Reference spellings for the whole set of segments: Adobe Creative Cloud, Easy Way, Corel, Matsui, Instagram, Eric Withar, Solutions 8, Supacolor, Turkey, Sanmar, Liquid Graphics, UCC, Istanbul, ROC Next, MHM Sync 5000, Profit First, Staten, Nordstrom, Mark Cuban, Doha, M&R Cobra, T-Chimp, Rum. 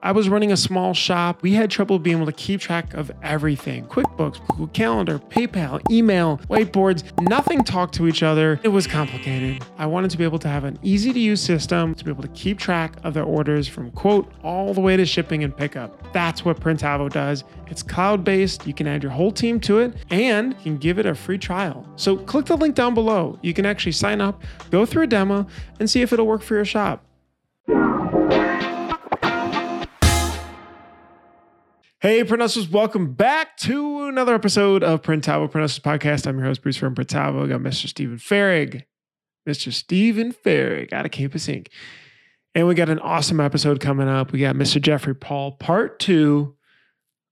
I was running a small shop. We had trouble being able to keep track of everything. QuickBooks, Google Calendar, PayPal, email, whiteboards, nothing talked to each other. It was complicated. I wanted to be able to have an easy to use system to be able to keep track of their orders from quote all the way to shipping and pickup. That's what Printavo does. It's cloud-based. You can add your whole team to it and you can give it a free trial. So click the link down below. You can actually sign up, go through a demo and see if it'll work for your shop. Hey, Print Hustlers, welcome back to another episode of Printavo Pronouncers Podcast. I'm your host, Bruce from Printavo. I got Mr. Stephen Farrag. Mr. Stephen Farrag out of Campus Ink. And we got an awesome episode coming up. We got Mr. Jeffrey Paul, part two.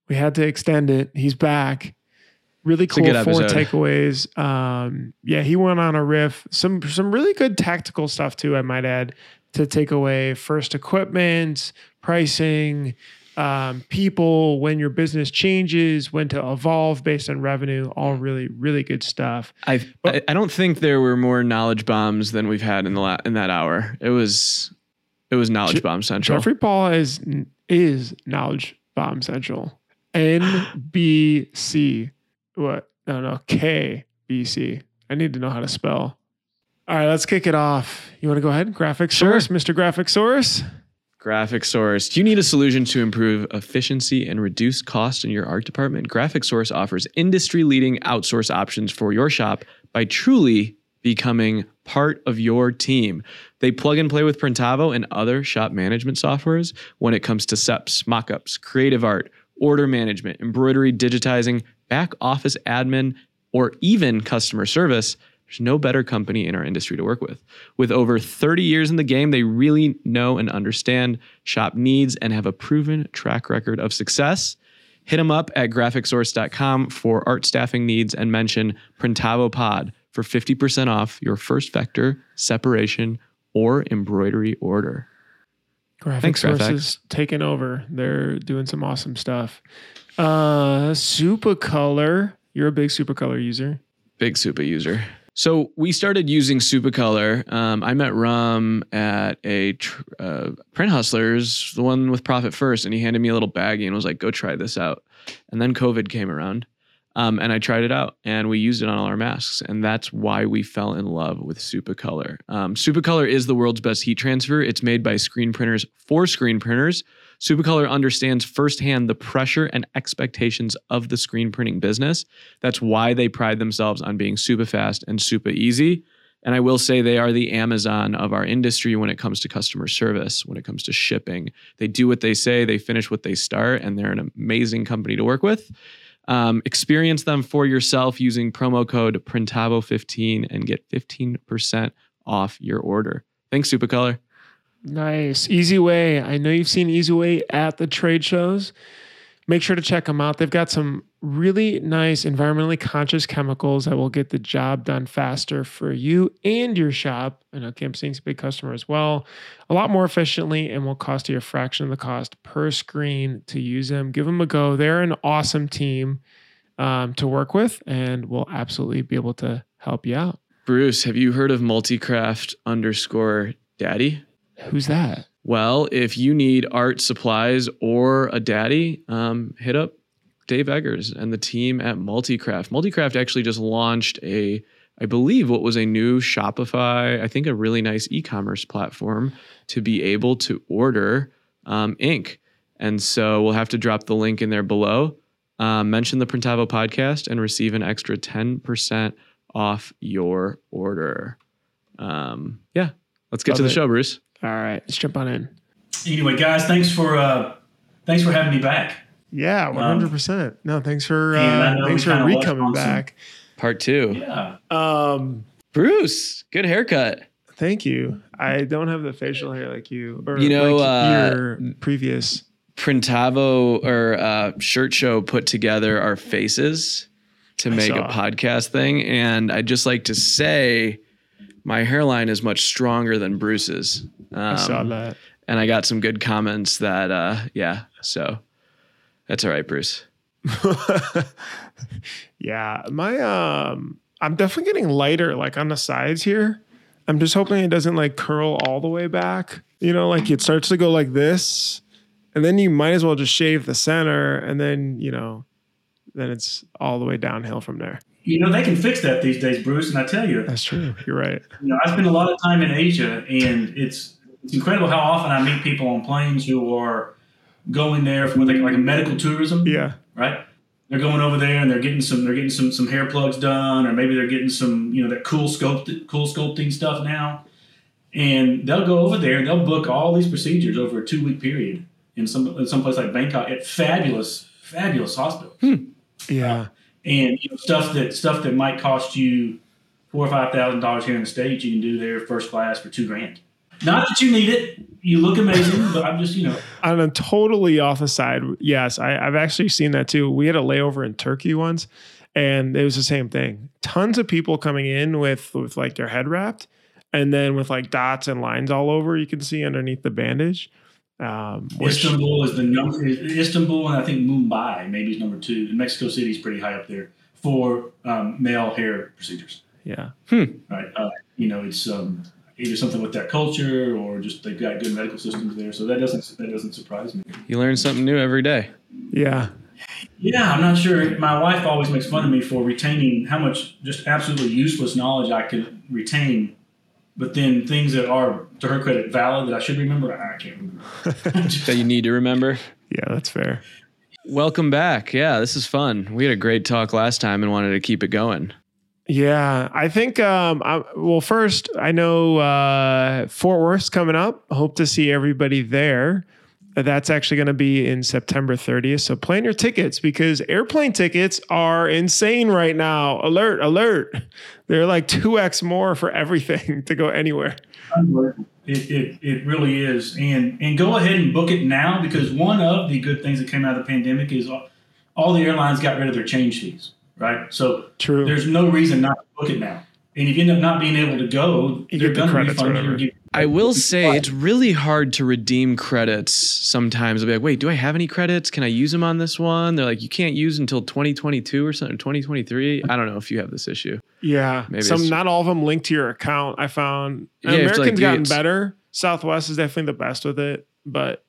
We had to extend it. He's back. Really cool four takeaways. Yeah, he went on a riff. Some really good tactical stuff too, I might add, to take away first equipment, pricing, people, when your business changes, when to evolve based on revenue, all really, really good stuff. I don't think there were more knowledge bombs than we've had in the that hour. It was knowledge bomb central. Jeffrey Paul is knowledge bomb central. NBC. What? No. KBC. I need to know how to spell. All right, let's kick it off. You want to go ahead? Graphic Source, Mr. Graphic Source. Graphic Source. Do you need a solution to improve efficiency and reduce cost in your art department? Graphic Source offers industry-leading outsource options for your shop by truly becoming part of your team. They plug and play with Printavo and other shop management softwares when it comes to SEPs, mockups, creative art, order management, embroidery, digitizing, back office admin, or even customer service. There's no better company in our industry to work with. With over 30 years in the game, they really know and understand shop needs and have a proven track record of success. Hit them up at graphicsource.com for art staffing needs and mention Printavo Pod for 50% off your first vector, separation, or embroidery order. Graphic Source is taking over. They're doing some awesome stuff. Supacolor. You're a big Supacolor user. Big Supa user. So we started using Supacolor. I met Rum at a Print Hustlers, the one with Profit First, and he handed me a little baggie and was like, go try this out. And then COVID came around and I tried it out and we used it on all our masks. And that's why we fell in love with Supacolor. Supacolor is the world's best heat transfer. It's made by screen printers for screen printers. Supacolor understands firsthand the pressure and expectations of the screen printing business. That's why they pride themselves on being super fast and super easy. And I will say they are the Amazon of our industry when it comes to customer service, when it comes to shipping. They do what they say, they finish what they start, and they're an amazing company to work with. Experience them for yourself using promo code Printavo15 and get 15% off your order. Thanks, Supacolor. Nice. Easy Way. I know you've seen Easy Way at the trade shows. Make sure to check them out. They've got some really nice environmentally conscious chemicals that will get the job done faster for you and your shop. I know Campus Ink's a big customer as well. A lot more efficiently and will cost you a fraction of the cost per screen to use them. Give them a go. They're an awesome team to work with and will absolutely be able to help you out. Bruce, have you heard of Multicraft_Daddy? Who's that? Well, if you need art supplies or a daddy, hit up Dave Eggers and the team at Multicraft. Multicraft actually just launched I believe, a new Shopify, I think a really nice e-commerce platform to be able to order ink. And so we'll have to drop the link in there below. Mention the Printavo podcast and receive an extra 10% off your order. Yeah, let's get to the show, Bruce. All right, let's jump on in. Anyway, guys, thanks for having me back. Yeah, 100%. Thanks for re-coming back. Part two. Yeah. Bruce, good haircut. Thank you. I don't have the facial hair like you, or you know, like your previous Printavo or Shirt Show put together our faces to make a podcast thing, and I'd just like to say, my hairline is much stronger than Bruce's. I saw that. And I got some good comments that, so that's all right, Bruce. Yeah, I'm definitely getting lighter, like on the sides here. I'm just hoping it doesn't like curl all the way back. You know, like it starts to go like this And then you might as well just shave the center, and then, you know, then it's all the way downhill from there. You know, they can fix that these days, Bruce, and I tell you. That's true. You're right. You know, I spend a lot of time in Asia, and it's incredible how often I meet people on planes who are going there for what they, like a medical tourism. Yeah. Right? They're going over there and they're getting some hair plugs done, or maybe they're getting some, you know, that cool sculpting stuff now. And they'll go over there and they'll book all these procedures over a 2-week period in some place like Bangkok at fabulous hospitals. Hmm. Yeah. And you know, stuff that might cost you $4,000 or $5,000 here in the States, you can do there first class for $2,000. Not that you need it. You look amazing, but I'm just, you know. On a totally off the side, yes, I've actually seen that too. We had a layover in Turkey once, and it was the same thing. Tons of people coming in with like their head wrapped, and then with like dots and lines all over, you can see underneath the bandage. Istanbul and I think Mumbai maybe is number 2, and Mexico City is pretty high up there for male hair procedures. Yeah. Hmm. Right. You know, it's either something with that culture, or just they've got good medical systems there, so that doesn't surprise me. You learn something new every day. Yeah. Yeah, I'm not sure. My wife always makes fun of me for retaining how much just absolutely useless knowledge I could retain. But then things that are, to her credit, valid that I should remember, I can't remember. That you need to remember? Yeah, that's fair. Welcome back. Yeah, this is fun. We had a great talk last time and wanted to keep it going. Yeah, I think, first, I know Fort Worth's coming up. Hope to see everybody there. That's actually going to be in September 30th. So plan your tickets, because airplane tickets are insane right now. Alert, alert. They're like 2x more for everything to go anywhere. It really is. And go ahead and book it now, because one of the good things that came out of the pandemic is all the airlines got rid of their change fees, right? So true. There's no reason not to book it now. And if you end up not being able to go, they're going to refund you. I will say it's really hard to redeem credits sometimes. I'll be like, wait, do I have any credits? Can I use them on this one? They're like, you can't use until 2022 or something, 2023. I don't know if you have this issue. Yeah. Maybe not all of them linked to your account, I found. Yeah, American's gotten better. Southwest is definitely the best with it. But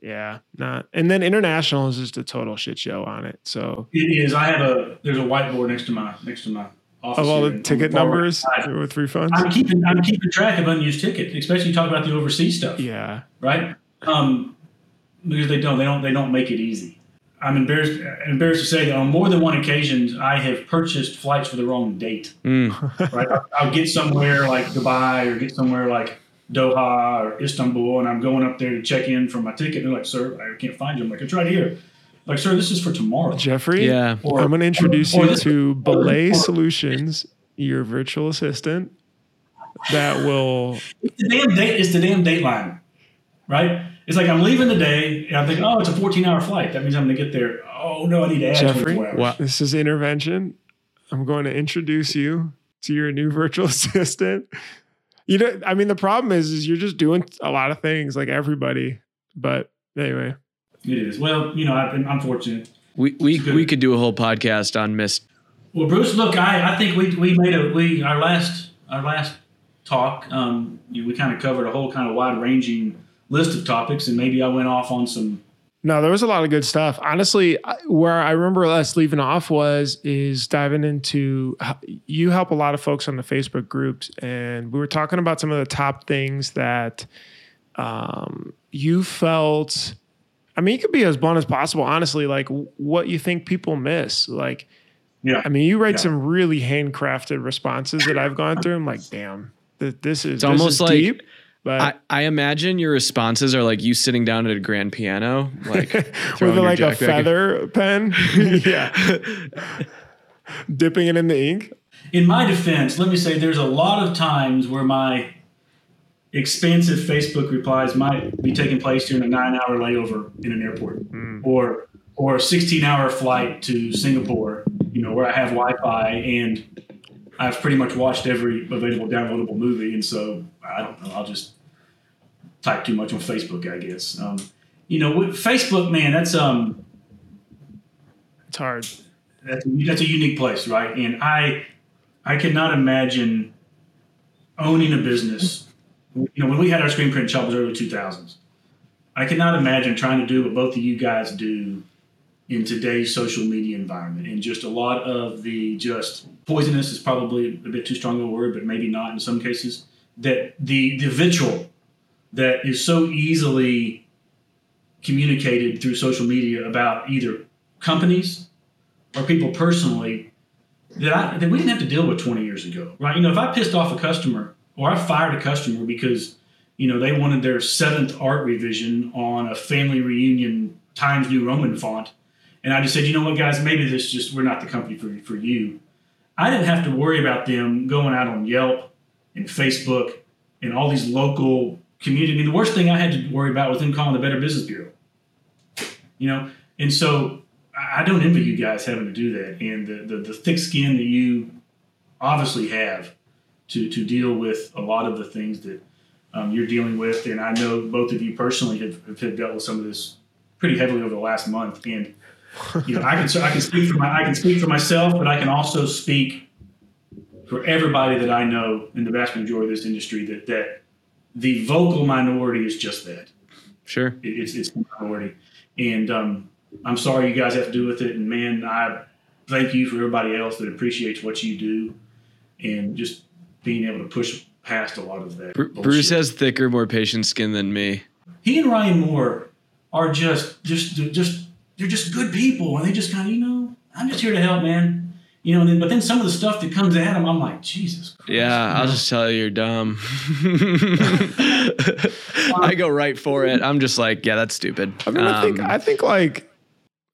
yeah, not. And then international is just a total shit show on it. So it is. I have there's a whiteboard next to my of all the ticket numbers with refunds? I'm keeping track of unused tickets, especially talking about the overseas stuff. Yeah. Right? Because they don't make it easy. I'm embarrassed to say that on more than one occasion, I have purchased flights for the wrong date. Mm. Right? I'll get somewhere like Dubai, or get somewhere like Doha or Istanbul, and I'm going up there to check in for my ticket. And they're like, sir, I can't find you. I'm like, it's right here. Like, sir, this is for tomorrow. Jeffrey, yeah. I'm going to introduce you to Belay Solutions, your virtual assistant that will... It's the damn Dateline, right? It's like I'm leaving today, and I'm thinking, oh, it's a 14-hour flight. That means I'm going to get there. Oh, no, I need to add Jeffrey, 24 hours. Wow. This is intervention. I'm going to introduce you to your new virtual assistant. You know, I mean, the problem is you're just doing a lot of things like everybody. But anyway... It is. Well, you know, I'm fortunate. We could do a whole podcast on missed. Well, Bruce, look, I think our last talk. You know, we kind of covered a whole kind of wide ranging list of topics, and maybe I went off on some. No, there was a lot of good stuff. Honestly, where I remember us leaving off is diving into, you help a lot of folks on the Facebook groups, and we were talking about some of the top things that you felt. I mean, you could be as blunt as possible, honestly, like what you think people miss. Like, yeah. I mean, you write some really handcrafted responses that I've gone through. I'm like, damn, this is almost like deep. But I imagine your responses are like you sitting down at a grand piano, like with like a feather pen. Yeah. Dipping it in the ink. In my defense, let me say there's a lot of times where my expansive Facebook replies might be taking place during a 9-hour layover in an airport, or a 16-hour flight to Singapore, you know, where I have Wi-Fi and I've pretty much watched every available downloadable movie. And so I don't know, I'll just type too much on Facebook, I guess. You know, with Facebook, man, that's, it's hard. That's a unique place. Right. And I cannot imagine owning a business. You know, when we had our screen print shop, it was early 2000s. I cannot imagine trying to do what both of you guys do in today's social media environment, and just a lot of the just poisonous is probably a bit too strong of a word, but maybe not in some cases, that the vitriol that is so easily communicated through social media about either companies or people personally that we didn't have to deal with 20 years ago, right? You know, if I pissed off a customer or I fired a customer because, you know, they wanted their 7th art revision on a family reunion Times New Roman font, and I just said, you know what, guys, maybe this just, we're not the company for you. I didn't have to worry about them going out on Yelp and Facebook and all these local community. I mean, the worst thing I had to worry about was them calling the Better Business Bureau, you know? And so I don't envy you guys having to do that. And the thick skin that you obviously have to deal with a lot of the things that you're dealing with. And I know both of you personally have dealt with some of this pretty heavily over the last month. And, you know, I can speak for myself, but I can also speak for everybody that I know in the vast majority of this industry that the vocal minority is just that. Sure, it's the minority, and I'm sorry you guys have to do with it. And man, I thank you for everybody else that appreciates what you do, and just being able to push past a lot of that. Bruce has thicker, more patient skin than me. He and Ryan Moore are just. They're just good people, and they just kind of, you know, I'm just here to help, man. You know, but then some of the stuff that comes at them, I'm like, Jesus Christ. Yeah, man. I'll just tell you, you're dumb. I go right for it. I'm just like, yeah, that's stupid. I mean,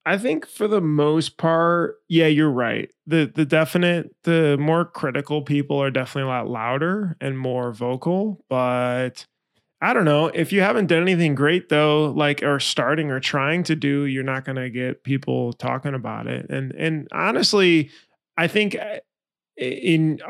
I think for the most part, yeah, you're right. The more critical people are definitely a lot louder and more vocal, but I don't know. If you haven't done anything great though, like, or starting or trying to do, you're not going to get people talking about it. And honestly, I think in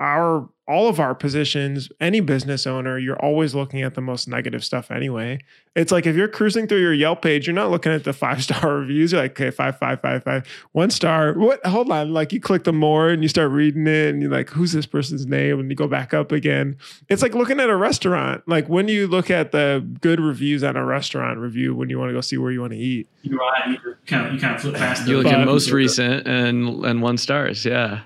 all of our positions, any business owner, you're always looking at the most negative stuff anyway. It's like, if you're cruising through your Yelp page, you're not looking at the 5-star reviews. You're like, okay, 5, 5, 5, 5, 1 star. What? Hold on. Like, you click the more and you start reading it and you're like, who's this person's name? And you go back up again. It's like looking at a restaurant. Like, when do you look at the good reviews on a restaurant review when you want to go see where you want to eat? You're right. You kind of flip past. You look at most recent and 1 stars. Yeah.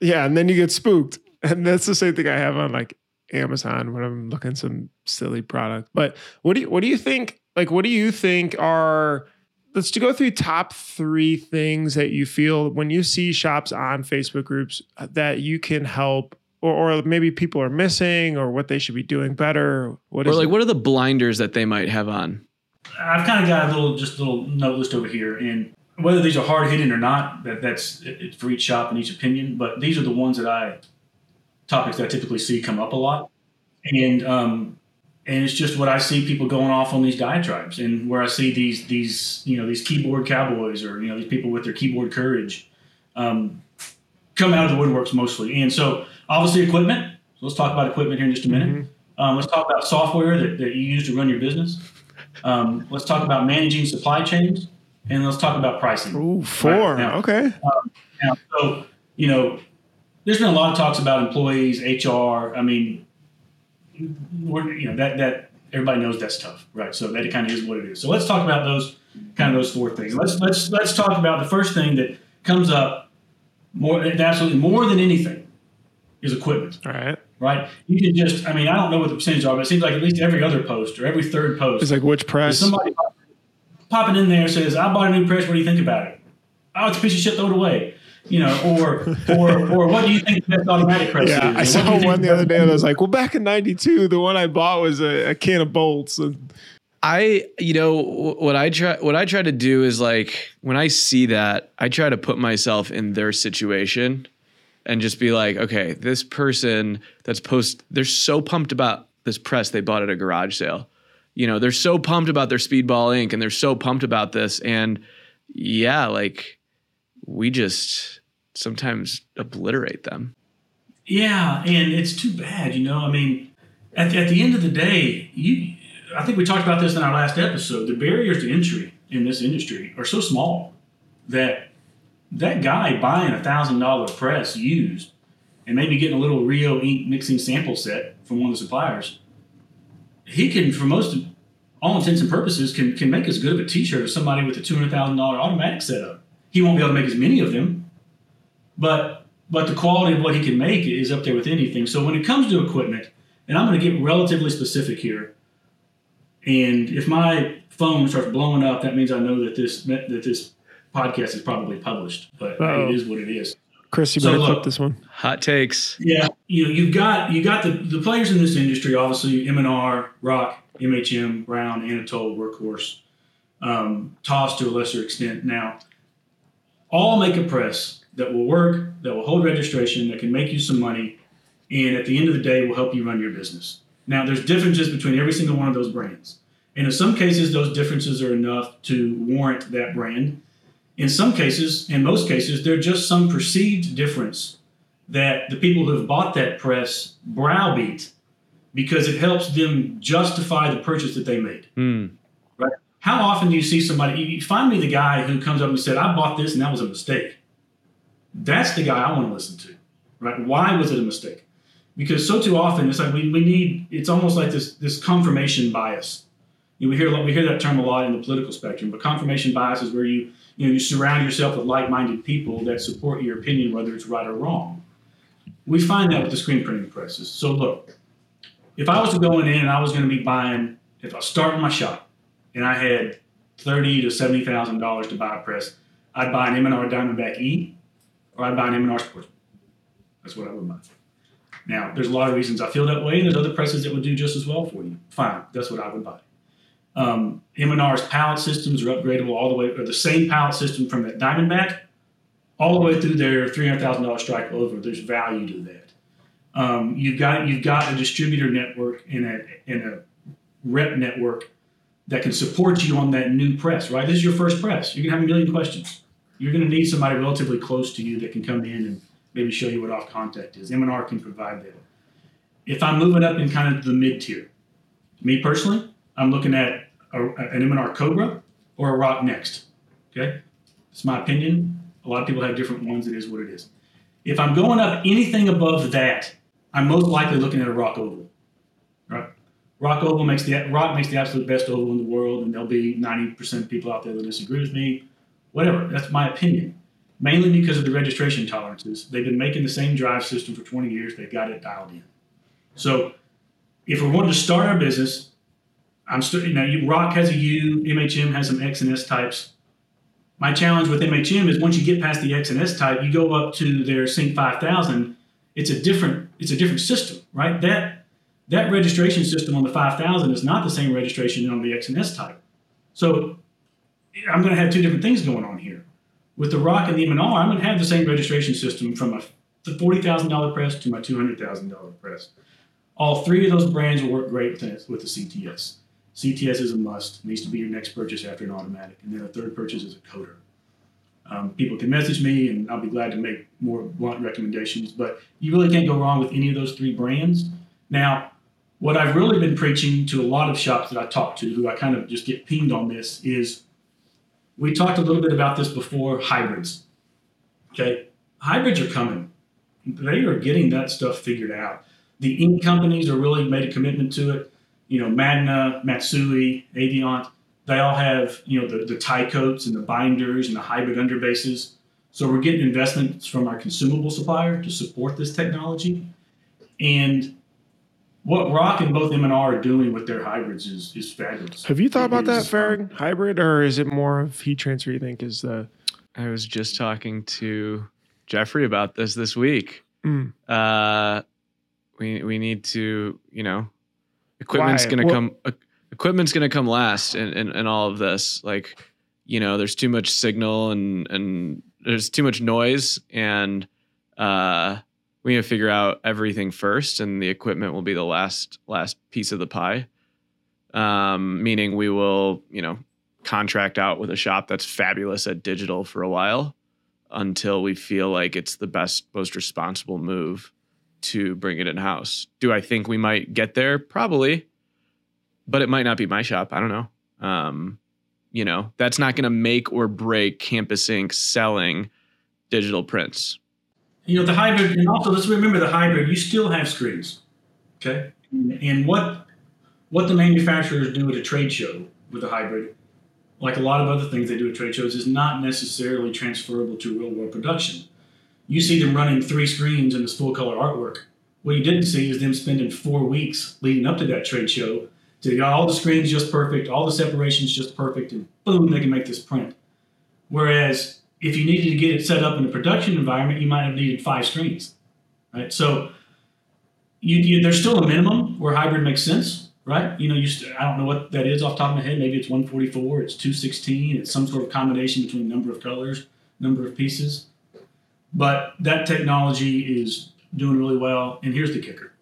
Yeah. And then you get spooked. And that's the same thing I have on like Amazon when I'm looking at some silly product. But what do you think? Like, what do you think are? Let's go through top 3 things that you feel when you see shops on Facebook groups that you can help, or maybe people are missing, or what they should be doing better. What are the blinders that they might have on? I've kind of got a little note list over here, and whether these are hard hitting or not, that's it for each shop and each opinion. But these are the ones topics that I typically see come up a lot. And it's just what I see people going off on these diatribes, and where I see these, you know, these keyboard cowboys, or, you know, these people with their keyboard courage come out of the woodworks mostly. And so obviously equipment. So let's talk about equipment here in just a minute. Mm-hmm. Let's talk about software that you use to run your business. Let's talk about managing supply chains, and let's talk about pricing. Ooh, 4. Right, okay. So, you know, there's been a lot of talks about employees, HR. I mean, that everybody knows that's tough, right? So that kind of is what it is. So let's talk about those 4 things. Let's talk about the first thing that comes up more than anything is equipment. All right. Right. You can just, I mean, I don't know what the percentage are, but it seems like at least every other post or every 3rd post, it's like, which press? Somebody popping in there says, "I bought a new press. What do you think about it?" "Oh, it's a piece of shit. Throw it away." You know, or what do you think the best automatic press is? I saw one the other day and I was like, well, back in '92, the one I bought was a can of bolts. And what I try to do is, like, when I see that, I try to put myself in their situation and just be like, okay, this person they're so pumped about this press they bought at a garage sale. You know, they're so pumped about their Speedball ink, and they're so pumped about this. And yeah, like, we just sometimes obliterate them. Yeah, and it's too bad, you know. I mean, at the end of the day, I think we talked about this in our last episode, the barriers to entry in this industry are so small that guy buying a $1,000 press used and maybe getting a little Rio ink mixing sample set from one of the suppliers, he can, for most all intents and purposes, can make as good of a t-shirt as somebody with a $200,000 automatic setup. He won't be able to make as many of them, but the quality of what he can make is up there with anything. So when it comes to equipment, and I'm going to get relatively specific here, and if my phone starts blowing up, that means I know that this podcast is probably published, but it is what it is. Chris, you better clip this one. Hot takes. Yeah, you've got the players in this industry. Obviously, M&R, ROC, MHM, Brown, Anatole, Workhorse, Toss to a lesser extent. Now, all make a press that will work, that will hold registration, that can make you some money, and at the end of the day, will help you run your business. Now, there's differences between every single one of those brands, and in some cases, those differences are enough to warrant that brand. In some cases, in most cases, they're just some perceived difference that the people who have bought that press browbeat because it helps them justify the purchase that they made. Mm. Right? How often do you see somebody, you find me the guy who comes up and said, I bought this and that was a mistake. That's the guy I want to listen to, right? Why was it a mistake? Because so too often, it's like we need, it's almost like this confirmation bias. We hear that term a lot in the political spectrum, but confirmation bias is where you surround yourself with like-minded people that support your opinion, whether it's right or wrong. We find that with the screen printing presses. So look, if I was going in and I was going to be buying, if I started my shop and I had $30,000 to $70,000 to buy a press, I'd buy an M&R Diamondback E or I'd buy an M&R Sportsman. That's what I would buy. Now, there's a lot of reasons I feel that way, and there's other presses that would do just as well for you. Fine, that's what I would buy. M&R's pallet systems are upgradable all the way, or the same pallet system from that Diamondback, all the way through their $300,000 strike over. There's value to that. You've got a distributor network and a rep network that can support you on that new press, right? This is your first press. You're going to have a million questions. You're going to need somebody relatively close to you that can come in and maybe show you what off contact is. M&R can provide that. If I'm moving up in kind of the mid-tier, me personally, I'm looking at an M&R Cobra or a ROC Next, okay? It's my opinion. A lot of people have different ones. It is what it is. If I'm going up anything above that, I'm most likely looking at a ROC oval, right? ROC makes the absolute best oval in the world, and there'll be 90% of people out there that disagree with me. Whatever, that's my opinion, mainly because of the registration tolerances. They've been making the same drive system for 20 years. They've got it dialed in. So if we're wanting to start our business, ROC has a U, MHM has some X and S types. My challenge with MHM is once you get past the X and S type, you go up to their Sync 5000. It's a different system, right? That registration system on the 5000 is not the same registration on the X and S type. So I'm going to have two different things going on here. With the ROC and the M&R, I'm going to have the same registration system from my $40,000 press to my $200,000 press. All three of those brands will work great with the CTS. CTS is a must. It needs to be your next purchase after an automatic. And then a third purchase is a coder. People can message me, and I'll be glad to make more blunt recommendations. But you really can't go wrong with any of those three brands. Now, what I've really been preaching to a lot of shops that I talk to, who I kind of just get pinged on this, is we talked a little bit about this before, hybrids. Okay? Hybrids are coming. They are getting that stuff figured out. The ink companies are really made a commitment to it. Magna, Matsui, Aviant, they all have, the tie coats and the binders and the hybrid underbases. So we're getting investments from our consumable supplier to support this technology. And what ROC and both M&R are doing with their hybrids is fabulous. Have you thought about that, Farrag? Hybrid, or is it more of heat transfer, you think? I was just talking to Jeffrey about this week. Mm. We need to, equipment's going to come. Equipment's going to come last in all of this. There's too much signal and there's too much noise, and we need to figure out everything first, and the equipment will be the last piece of the pie. Meaning we will, contract out with a shop that's fabulous at digital for a while until we feel like it's the best, most responsible move to bring it in-house. Do I think we might get there? Probably, but it might not be my shop. I don't know. That's not going to make or break Campus Ink selling digital prints. The hybrid, and also let's remember the hybrid, you still have screens, okay? And what what the manufacturers do at a trade show with a hybrid, like a lot of other things they do at trade shows, is not necessarily transferable to real-world production. You see them running 3 screens in this full-color artwork. What you didn't see is them spending 4 weeks leading up to that trade show to get all the screens just perfect, all the separations just perfect, and boom, they can make this print. Whereas if you needed to get it set up in a production environment, you might have needed 5 screens, right? So there's still a minimum where hybrid makes sense, right? You know, I don't know what that is off the top of my head. Maybe it's 144, it's 216, it's some sort of combination between number of colors, number of pieces. But that technology is doing really well. And here's the kicker.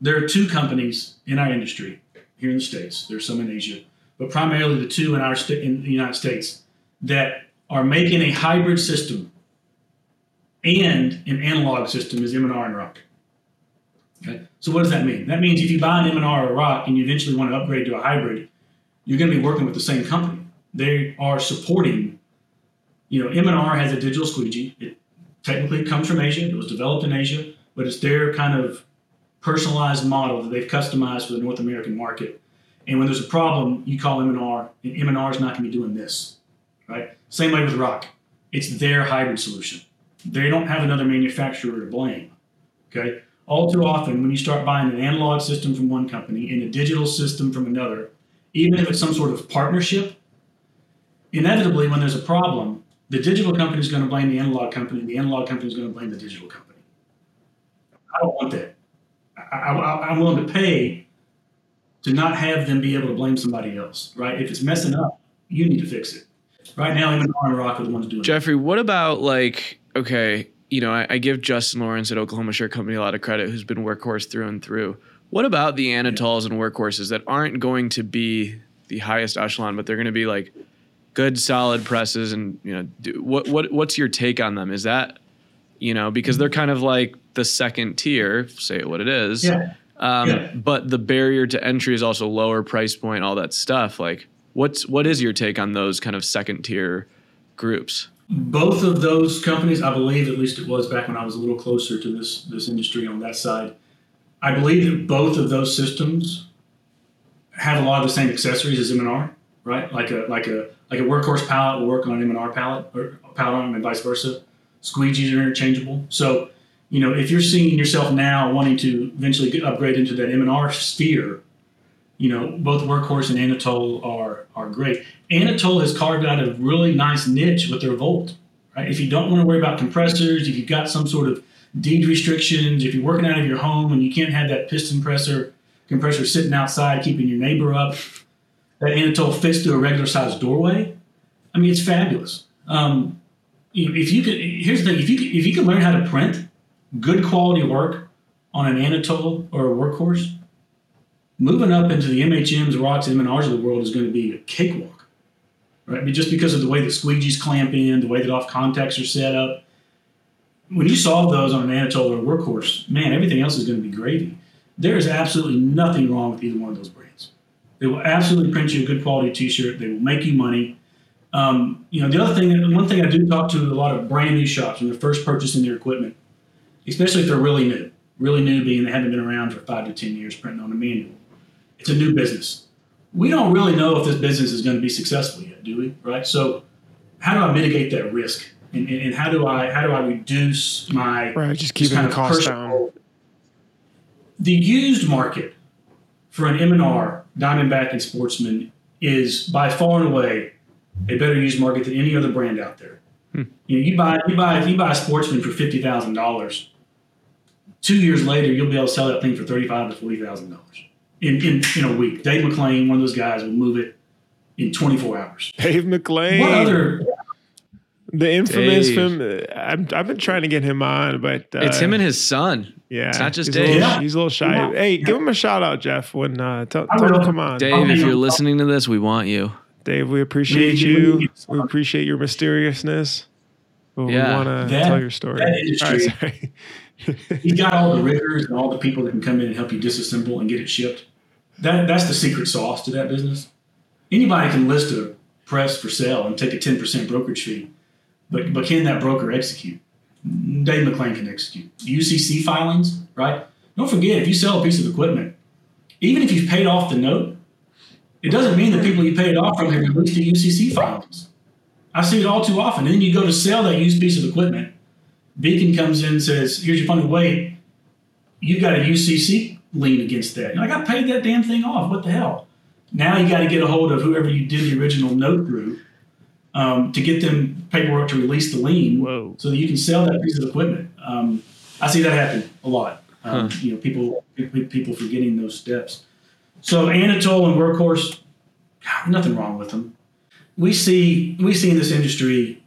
There are 2 companies in our industry here in the States. There's some in Asia, but primarily the 2 in the United States that are making a hybrid system and an analog system is M&R and ROC. Okay. So what does that mean? That means if you buy an M&R or ROC and you eventually want to upgrade to a hybrid, you're going to be working with the same company. They are supporting, you know, M&R has a digital squeegee. It technically comes from Asia. It was developed in Asia, but it's their kind of personalized model that they've customized for the North American market. And when there's a problem, you call M&R, and M&R is not going to be doing this, right? Same way with ROC. It's their hybrid solution. They don't have another manufacturer to blame, okay? All too often, when you start buying an analog system from one company and a digital system from another, even if it's some sort of partnership, inevitably when there's a problem, the digital company is going to blame the analog company, and the analog company is going to blame the digital company. I don't want that. I'm willing to pay to not have them be able to blame somebody else, right? If it's messing up, you need to fix it. Right now, even R and Rock are the ones doing it. Jeffrey, what about like, okay, you know, I give Justin Lawrence at Oklahoma Shirt Company a lot of credit, who's been workhorse through and through. What about the Anatols and workhorses that aren't going to be the highest echelon, but they're going to be like good, solid presses? And, you know, what's your take on them? Is that, you know, because they're kind of like the second tier, say what it is. Yeah. But the barrier to entry is also lower, price point, all that stuff. Like, what is your take on those kind of second tier groups? Both of those companies, I believe, at least it was back when I was a little closer to this industry on that side, I believe that both of those systems have a lot of the same accessories as M&R, right? Like a workhorse pallet will work on an M&R pallet or pallet on them and vice versa. Squeegees are interchangeable. So, you know, if you're seeing yourself now wanting to eventually upgrade into that M&R sphere, you know, both workhorse and Anatol are great. Anatol has carved out a really nice niche with their Volt, right? If you don't want to worry about compressors, if you've got some sort of deed restrictions, if you're working out of your home and you can't have that piston compressor sitting outside keeping your neighbor up, that Anatol fits through a regular sized doorway. I mean, it's fabulous. If you can learn how to print good quality work on an Anatol or a workhorse, moving up into the MHMs, ROCs, M&Rs of the world is going to be a cakewalk, right? But just because of the way that squeegees clamp in, the way that off contacts are set up, when you solve those on an Anatol or a workhorse, man, everything else is going to be gravy. There is absolutely nothing wrong with either one of those brands. They will absolutely print you a good quality T-shirt. They will make you money. One thing I do talk to a lot of brand new shops when they're first purchasing their equipment, especially if they're really new being they haven't been around for 5 to 10 years printing on a manual. It's a new business. We don't really know if this business is going to be successful yet, do we? Right? So how do I mitigate that risk? And how do I reduce my just keeping the cost down? The used market for an M&R, Diamondback and Sportsman is by far and away a better used market than any other brand out there. You buy a Sportsman for $50,000. 2 years later, you'll be able to sell that thing for $35,000 to $40,000. In a week. Dave McClain, one of those guys, will move it in 24 hours. Dave McClain. What other? The infamous film. I've been trying to get him on, but... it's him and his son. Yeah. It's not just Dave. He's a little shy. Hey, give him a shout out, Jeff. When tell him to come on. Dave, if you're listening to this, we want you. Dave, we appreciate you. We appreciate your mysteriousness. We want to tell your story. That industry. You got all the riggers and all the people that can come in and help you disassemble and get it shipped. That's the secret sauce to that business. Anybody can list a press for sale and take a 10% brokerage fee, but can that broker execute? Dave McClain can execute. UCC filings, right? Don't forget, if you sell a piece of equipment, Even if you've paid off the note, it doesn't mean the people you paid it off from have released the UCC files. I see it all too often. And then you go to sell that used piece of equipment. Beacon comes in and says, here's your funding. Wait, you've got a UCC lien against that. You're like, I paid that damn thing off. What the hell? Now you got to get a hold of whoever you did the original note through to get them paperwork to release the lien. Whoa. So that you can sell that piece of equipment. I see that happen a lot. You know, people forgetting those steps. So Anatol and Workhorse, nothing wrong with them. We see in this industry,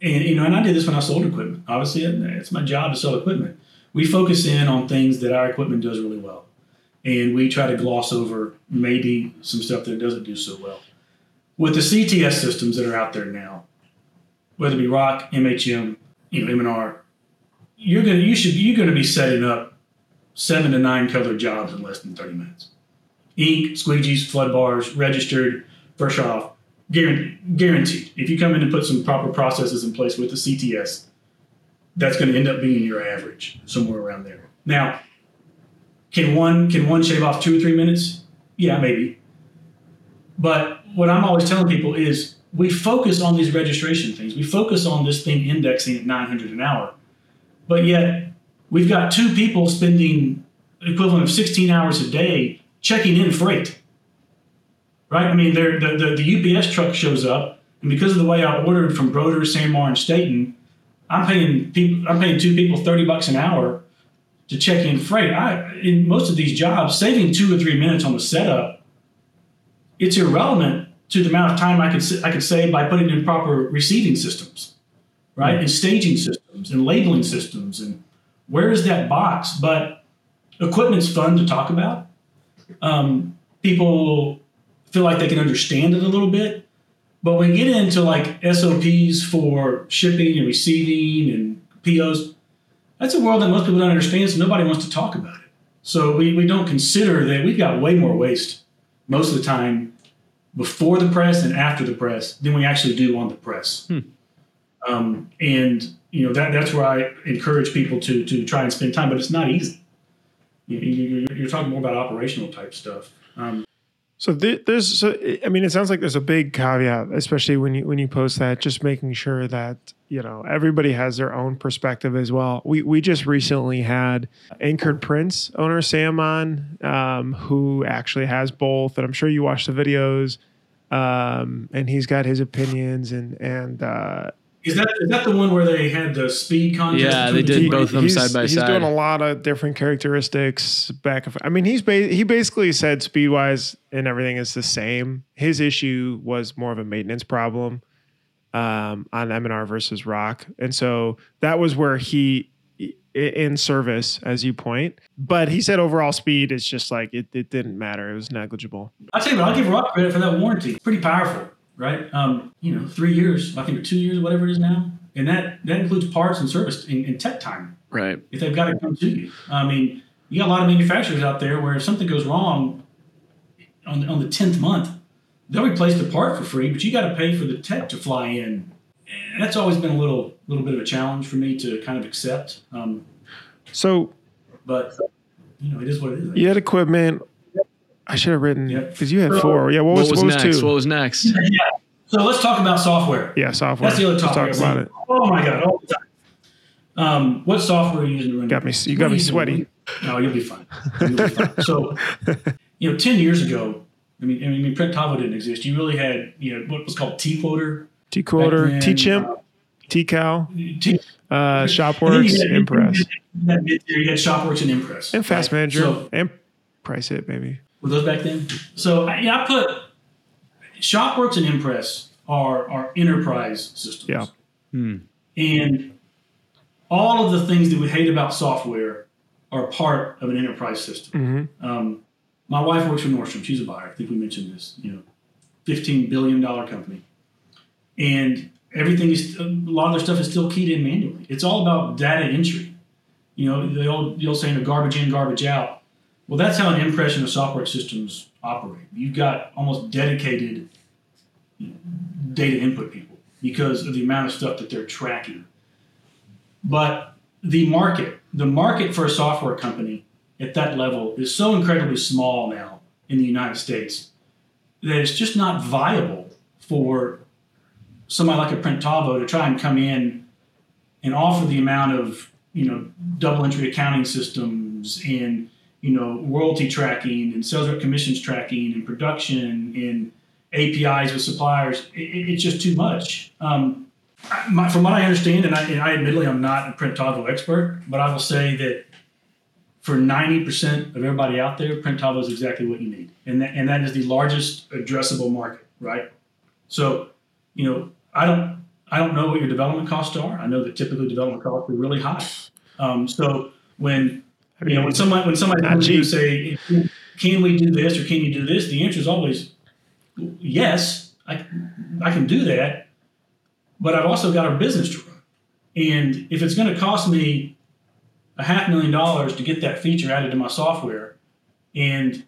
and you know, and I did this when I sold equipment. Obviously, it's my job to sell equipment. We focus in on things that our equipment does really well, and we try to gloss over maybe some stuff that it doesn't do so well. With the CTS systems that are out there now, whether it be ROC, MHM, you know, M&R, you're gonna be setting up 7 to 9 color jobs in less than 30 minutes. Ink, squeegees, flood bars, registered, fresh off, guaranteed. If you come in and put some proper processes in place with the CTS, that's going to end up being your average, somewhere around there. Now, can one shave off 2 or 3 minutes? Yeah, maybe. But what I'm always telling people is we focus on these registration things. We focus on this thing indexing at 900 an hour. But yet, we've got 2 people spending the equivalent of 16 hours a day checking in freight, right? I mean, the UPS truck shows up, and because of the way I ordered from Broder, Sanmar, and Staten, I'm paying 2 people $30 an hour to check in freight. In most of these jobs, saving 2 or 3 minutes on the setup, it's irrelevant to the amount of time I could save by putting in proper receiving systems, right? Mm-hmm. And staging systems and labeling systems and where is that box? But equipment's fun to talk about. People feel like they can understand it a little bit. But when you get into like SOPs for shipping and receiving and POs, that's a world that most people don't understand, so nobody wants to talk about it. So we don't consider that we've got way more waste most of the time before the press and after the press than we actually do on the press. And you know, that's where I encourage people to try and spend time, but it's not easy. You're talking more about operational type stuff. So it sounds like there's a big caveat, especially when you post that, just making sure that, you know, everybody has their own perspective as well. We just recently had Anchored Prints owner Sam on, who actually has both, and I'm sure you watch the videos, and he's got his opinions and Is that the one where they had the speed contest? Yeah, they did both of them side by side. He's doing a lot of different characteristics back and forth. I mean, he basically said speed-wise and everything is the same. His issue was more of a maintenance problem on M&R versus ROC. And so that was where he, in service, as you point. But he said overall speed is just like, it didn't matter. It was negligible. I'll tell you what, I'll give ROC credit for that warranty. Pretty powerful. Right? 3 years, I think, or 2 years, whatever it is now. And that includes parts and service and tech time. Right. If they've got to come to you. I mean, you got a lot of manufacturers out there where if something goes wrong on the 10th month, they'll replace the part for free, but you got to pay for the tech to fly in. And that's always been a little bit of a challenge for me to kind of accept. But, you know, it is what it is. You had equipment. I should have written, because you had 4. Yeah, what was next? 2? What was next? Yeah. So let's talk about software. Yeah, software. That's the other topic. Let's talk about it. Oh, my God. All the time. What software are you using to run? You got me sweaty. No, you'll be fine. So, you know, 10 years ago, I mean, Printavo didn't exist. You really had, you know, what was called T-Quoter. T-Quoter, T-Chimp, T-Cal, ShopWorks, Impress. You had ShopWorks and Impress. And Fast Manager. So, and Price It, maybe. Were those back then? So I put ShopWorks and Impress are enterprise systems. Yeah. Hmm. And all of the things that we hate about software are part of an enterprise system. Mm-hmm. My wife works for Nordstrom. She's a buyer. I think we mentioned this, you know, $15 billion company. And everything is, a lot of their stuff is still keyed in manually. It's all about data entry. You know, the old saying of garbage in, garbage out. Well, that's how an Impress and software systems operate. You've got almost dedicated data input people because of the amount of stuff that they're tracking. But the market for a software company at that level is so incredibly small now in the United States that it's just not viable for somebody like a Printavo to try and come in and offer the amount of, you know, double entry accounting systems and, you know, royalty tracking and sales rep commissions tracking and production and APIs with suppliers. It's just too much. From what I understand, and I admittedly I'm not a Printavo expert, but I will say that for 90% of everybody out there, Printavo is exactly what you need. And that is the largest addressable market, right? So, you know, I don't know what your development costs are. I know that typically development costs are really high. So when somebody comes to you say, can we do this or can you do this? The answer is always, yes, I can do that, but I've also got a business to run. And if it's going to cost me $500,000 to get that feature added to my software, and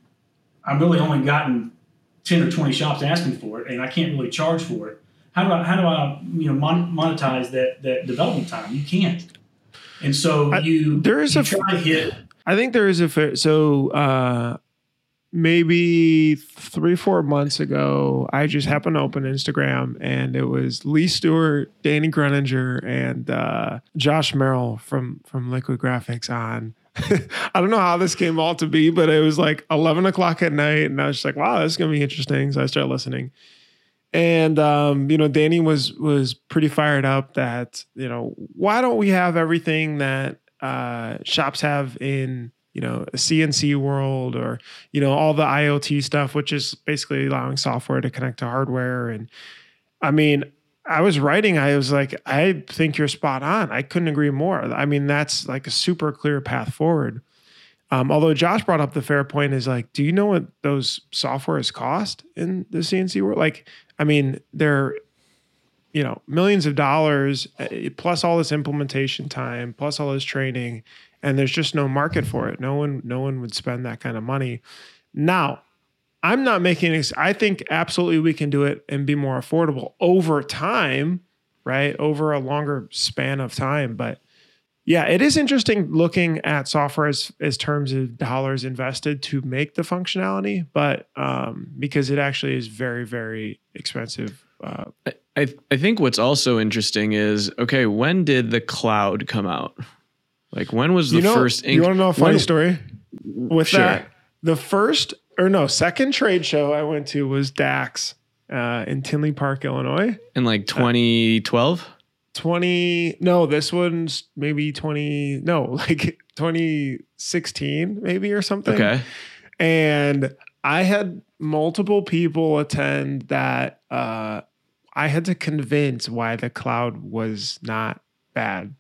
I've really only gotten 10 or 20 shops asking for it, and I can't really charge for it, how do I monetize that development time? You can't. And so maybe 3-4 months ago, I just happened to open Instagram, and it was Lee Stewart, Danny Gruninger, and Josh Merrill from Liquid Graphics on. I don't know how this came all to be, but it was like 11 o'clock at night, and I was just like, wow, this is going to be interesting. So I started listening. And, Danny was pretty fired up that, why don't we have everything that shops have in, a CNC world, or, all the IoT stuff, which is basically allowing software to connect to hardware. And I think you're spot on. I couldn't agree more. That's like a super clear path forward. Although Josh brought up the fair point is like, do you know what those softwares cost in the CNC world? They're, millions of dollars, plus all this implementation time, plus all this training, and there's just no market for it. No one would spend that kind of money. Now, I'm not making this. I think absolutely we can do it and be more affordable over time, right? Over a longer span of time. But yeah, it is interesting looking at software as terms of dollars invested to make the functionality, but because it actually is very, very expensive. I think what's also interesting is, okay, when did the cloud come out? Like, when was the first? You want to know a funny story? The second trade show I went to was DAX in Tinley Park, Illinois. In like 2012? This one's maybe 2016 maybe or something. Okay. And I had multiple people attend that I had to convince why the cloud was not bad.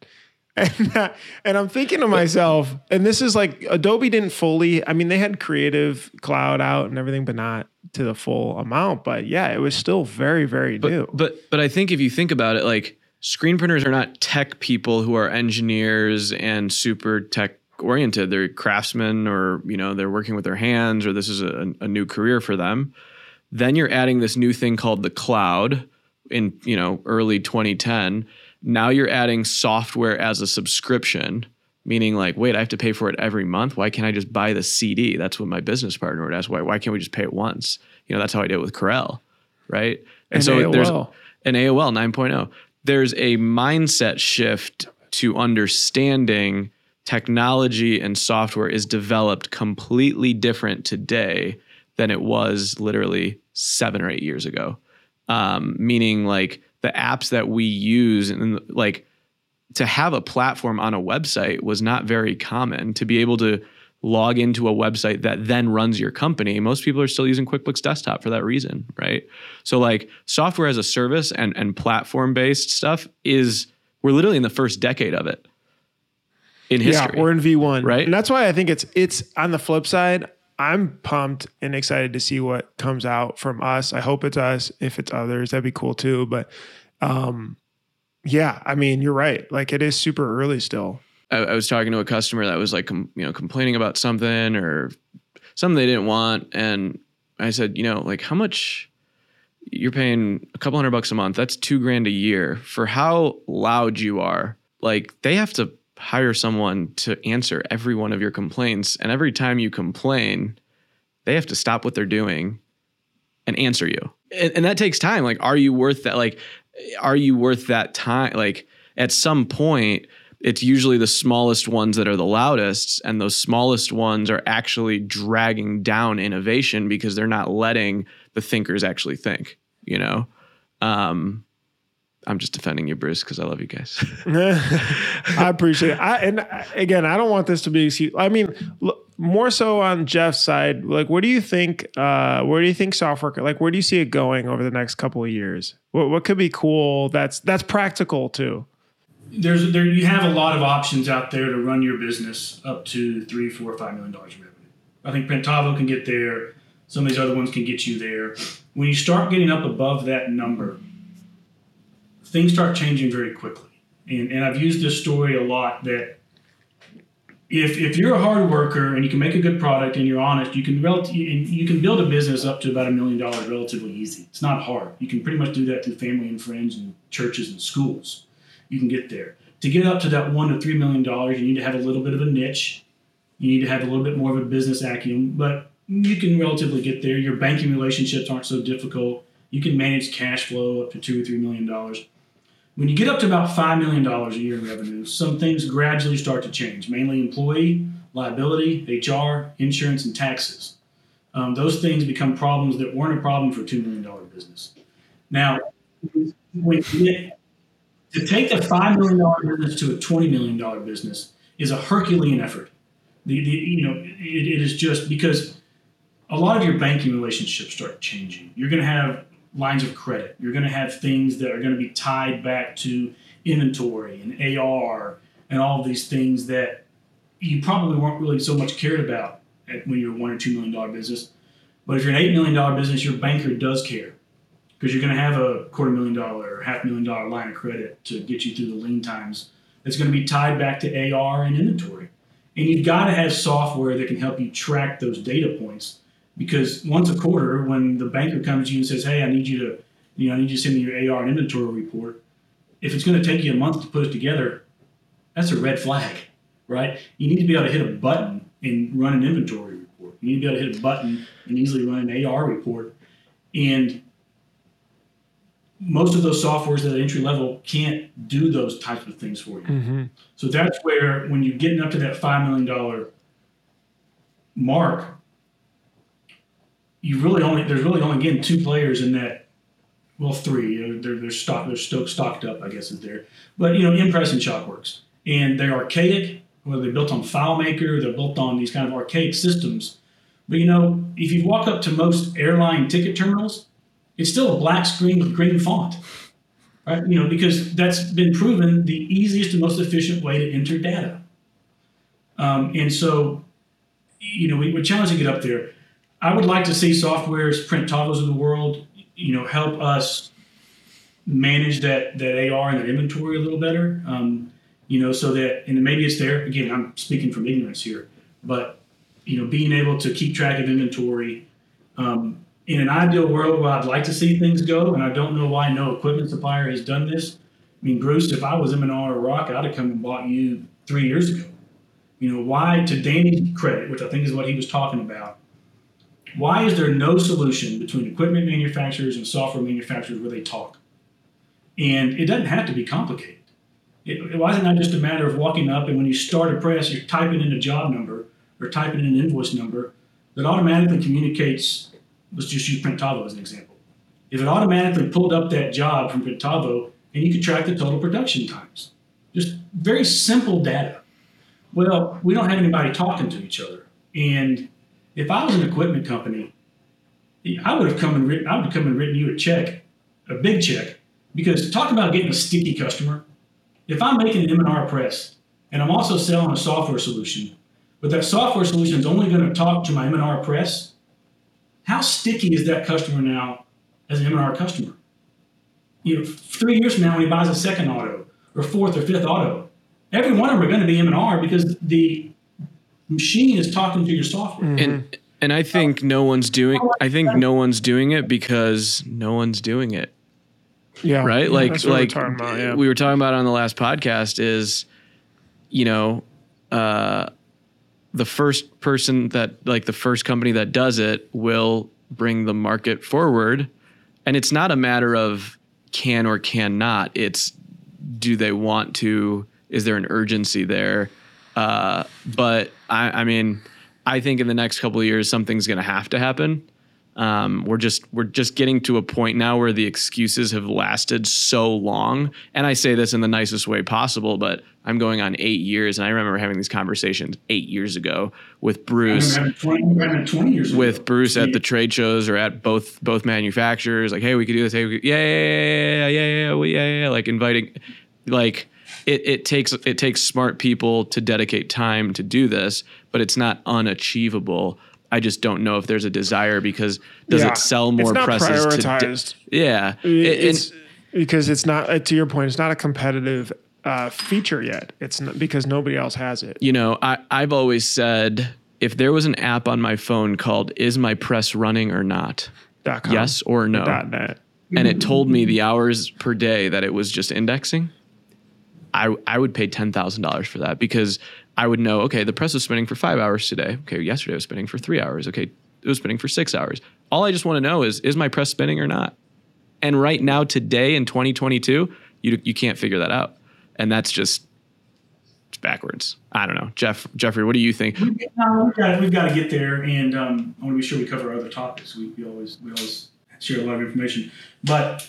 And I'm thinking to myself, and this is like Adobe didn't fully, they had Creative Cloud out and everything, but not to the full amount. But yeah, it was still very, very new. But I think if you think about it, like screen printers are not tech people who are engineers and super tech oriented. They're craftsmen, or, they're working with their hands, or this is a new career for them. Then you're adding this new thing called the cloud in, early 2010. Now you're adding software as a subscription, meaning like, wait, I have to pay for it every month. Why can't I just buy the CD? That's what my business partner would ask. Why can't we just pay it once? That's how I did it with Corel, right? And so AOL. There's an AOL 9.0. There's a mindset shift to understanding technology and software is developed completely different today than it was literally 7 or 8 years ago. Meaning like, the apps that we use, and like to have a platform on a website was not very common. To be able to log into a website that then runs your company, most people are still using QuickBooks Desktop for that reason, right? So like software as a service and platform-based stuff is, we're literally in the first decade of it in history. Yeah, we're in V1. Right? And that's why I think it's on the flip side, I'm pumped and excited to see what comes out from us. I hope it's us. If it's others, that'd be cool too. But you're right. Like it is super early still. I was talking to a customer that was like, complaining about something or something they didn't want. And I said, how much you're paying a couple $100 a month, that's $2,000 a year for how loud you are. Like they have to hire someone to answer every one of your complaints. And every time you complain, they have to stop what they're doing and answer you. And that takes time. Like, are you worth that? Like, are you worth that time? Like, at some point, it's usually the smallest ones that are the loudest. And those smallest ones are actually dragging down innovation because they're not letting the thinkers actually think, you know? I'm just defending you, Bruce, because I love you guys. I appreciate it. And again, I don't want this to be excuse. I mean, more so on Jeff's side, like, what do you think? Where do you think software? Like, where do you see it going over the next couple of years? What could be cool? That's practical too. There you have a lot of options out there to run your business up to $3, $4, $5 million in revenue. I think Printavo can get there. Some of these other ones can get you there. When you start getting up above that number, things start changing very quickly. And I've used this story a lot that if you're a hard worker and you can make a good product and you're honest, you can build a business up to about $1 million relatively easy. It's not hard. You can pretty much do that through family and friends and churches and schools. You can get there. To get up to that $1 to $3 million, you need to have a little bit of a niche. You need to have a little bit more of a business acumen, but you can relatively get there. Your banking relationships aren't so difficult. You can manage cash flow up to $2 or $3 million. When you get up to about $5 million a year in revenue, some things gradually start to change, mainly employee liability, HR, insurance, and taxes. Those things become problems that weren't a problem for a $2 million business. Now, to take the $5 million business to a $20 million business is a Herculean effort. It is just because a lot of your banking relationships start changing. You're going to have lines of credit. You're going to have things that are going to be tied back to inventory and AR and all of these things that you probably weren't really so much cared about when you're a $1 or $2 million business. But if you're an $8 million business, your banker does care because you're going to have a $250,000 or $500,000 line of credit to get you through the lean times. That's going to be tied back to AR and inventory. And you've got to have software that can help you track those data points. Because once a quarter, when the banker comes to you and says, "Hey, I need you to send me your AR and inventory report," if it's going to take you a month to put it together, that's a red flag, right? You need to be able to hit a button and run an inventory report. You need to be able to hit a button and easily run an AR report. And most of those softwares at entry level can't do those types of things for you. Mm-hmm. So that's where, when you're getting up to that $5 million mark, there's really only again two players in that, well, three. They're stocked up, I guess, is there. But Impress and ShopWorks, and they're archaic. Whether they're built on FileMaker, they're built on these kind of archaic systems. But if you walk up to most airline ticket terminals, it's still a black screen with green font, right? Because that's been proven the easiest and most efficient way to enter data. We're challenged to get up there. I would like to see softwares, Printavos of the world, help us manage that AR and that inventory a little better, so that, and maybe it's there. Again, I'm speaking from ignorance here, but, being able to keep track of inventory. In an ideal world where I'd like to see things go, and I don't know why no equipment supplier has done this. I mean, Bruce, if I was M&R or ROC, I'd have come and bought you 3 years ago. Why, to Danny's credit, which I think is what he was talking about, why is there no solution between equipment manufacturers and software manufacturers where they talk? And it doesn't have to be complicated. Why isn't that just a matter of walking up and when you start a press, you're typing in a job number or typing in an invoice number that automatically communicates, let's just use Printavo as an example. If it automatically pulled up that job from Printavo and you could track the total production times, just very simple data. Well, we don't have anybody talking to each other. And if I was an equipment company, I would have come and written you a check, a big check, because talk about getting a sticky customer. If I'm making an M&R press and I'm also selling a software solution, but that software solution is only going to talk to my M&R press, how sticky is that customer now as an M&R customer? 3 years from now when he buys a second auto or fourth or fifth auto, every one of them are going to be M&R because the machine is talking to your software. And I think no one's doing it because no one's doing it. Yeah. Right? Like we were talking about on the last podcast is you know, the first person that, like, the first company that does it will bring the market forward. And it's not a matter of can or cannot. It's, do they want to? Is there an urgency there? But I mean, I think in the next couple of years, something's going to happen. We're just getting to a point now where the excuses have lasted so long. And I say this in the nicest way possible, but I'm going on 8 years. And I remember having these conversations 8 years ago with Bruce, 20 years with ago. Bruce at the trade shows or at both manufacturers, like, hey, we could do this. Hey, we could, yeah. Like inviting, like it takes smart people to dedicate time to do this, but it's not unachievable. I just don't know if there's a desire because does it sell more presses? It's not prioritized. Because it's not, to your point, it's not a competitive feature yet. It's not, because nobody else has it. You know, I've always said, if there was an app on my phone called "Is My Press Running or Not?" .com, yes or no. .net. And it told me the hours per day that it was just indexing, I would pay $10,000 for that, because I would know, okay, the press was spinning for 5 hours today. Okay, yesterday it was spinning for 3 hours. Okay, it was spinning for 6 hours. All I just want to know is my press spinning or not? And right now, today in 2022, you can't figure that out. And that's just, it's backwards. I don't know. Jeffrey, what do you think? We've got to get there, and I want to be sure we cover other topics. We always share a lot of information. But,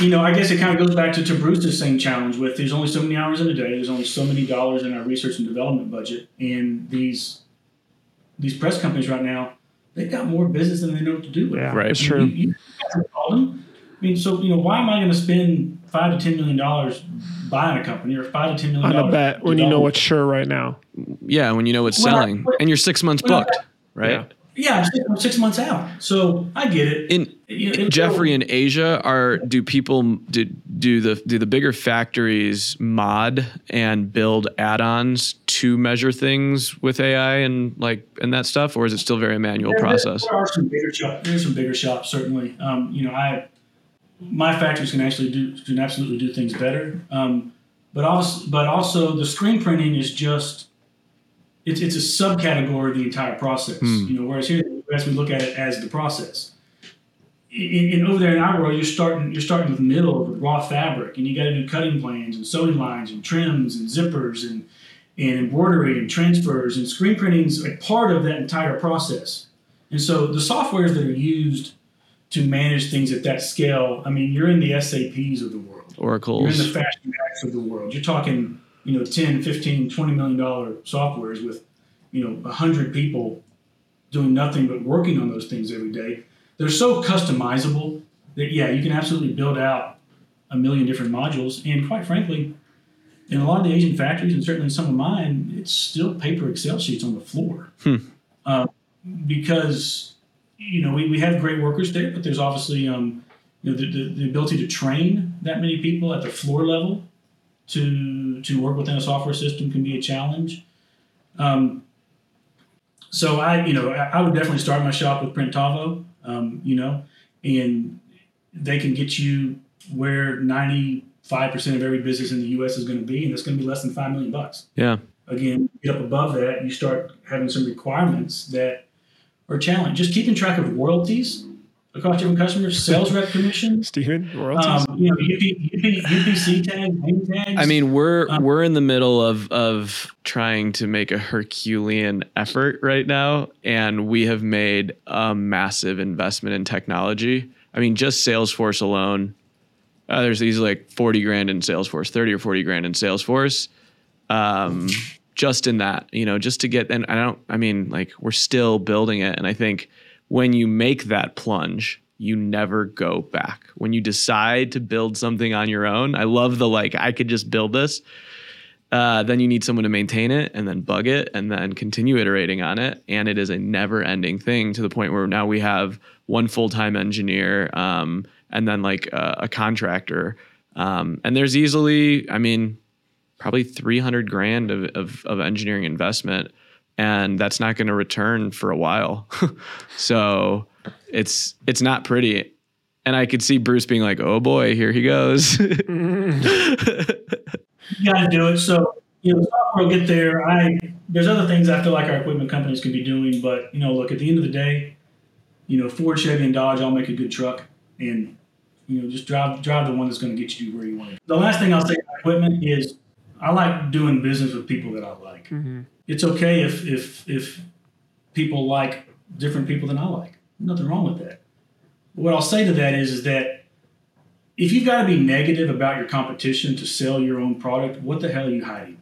you know, I guess it kind of goes back to Bruce's same challenge with there's only so many hours in a day, there's only so many dollars in our research and development budget, and these press companies right now, they've got more business than they know what to do with. Yeah, right, sure. You haven't called them. I mean, so, you know, why am I going to spend $5 to $10 million buying a company, or $5 to $10 million on a bet when you know what's sure right now? Yeah, when you know it's selling, and you're 6 months booked, right? Yeah. Yeah, I'm 6 months out, so I get it. Jeffrey, in Asia, do the bigger factories mod and build add-ons to measure things with AI and that stuff, or is it still very manual process? There are some bigger shops. There's some bigger shops, certainly. My factories can absolutely do things better. But also the screen printing is just, it's a subcategory of the entire process, you know. Whereas here in the US, we look at it as the process. And over there in our world, you're starting with the middle of the raw fabric, and you got to do cutting plans and sewing lines and trims and zippers and embroidery and transfers, and screen printing's a part of that entire process. And so the softwares that are used to manage things at that scale, I mean, you're in the SAPs of the world, Oracles, you're in the Fashion Acts of the world. You're talking, you know, $10, $15, $20 million softwares with, you know, 100 people doing nothing but working on those things every day. They're so customizable that, yeah, you can absolutely build out a million different modules. And quite frankly, in a lot of the Asian factories, and certainly some of mine, it's still paper Excel sheets on the floor. Because, you know, we have great workers there, but there's obviously, you know, the ability to train that many people at the floor level to work within a software system can be a challenge. So I would definitely start my shop with Printavo, you know, and they can get you where 95% of every business in the US is going to be, and it's going to be less than $5 million. Yeah. Again, get up above that, you start having some requirements that are challenging. Just keeping track of royalties across different customers, sales rep commission, Stephen, royalties, you know, UPC tags, name tags. I mean, we're in the middle of trying to make a Herculean effort right now, and we have made a massive investment in technology. I mean, just Salesforce alone, there's easily like $40,000 in Salesforce, $30,000 or $40,000 in Salesforce, just in that, you know, just to get. And we're still building it, and I think, when you make that plunge, you never go back. When you decide to build something on your own, I love the, like, I could just build this. Then you need someone to maintain it and then bug it and then continue iterating on it. And it is a never ending thing, to the point where now we have one full-time engineer, and then like a contractor. And there's easily, I mean, probably $300,000 of engineering investment. And that's not going to return for a while. So it's not pretty. And I could see Bruce being like, oh boy, here he goes. You got to do it. So, you know, the software will get there. There's other things I feel like our equipment companies could be doing, but, you know, look, at the end of the day, you know, Ford, Chevy, and Dodge all make a good truck, and, you know, just drive the one that's going to get you to where you want to go. The last thing I'll say about equipment is I like doing business with people that I like. Mm-hmm. It's okay if people like different people than I like. Nothing wrong with that. What I'll say to that is that if you've got to be negative about your competition to sell your own product, what the hell are you hiding?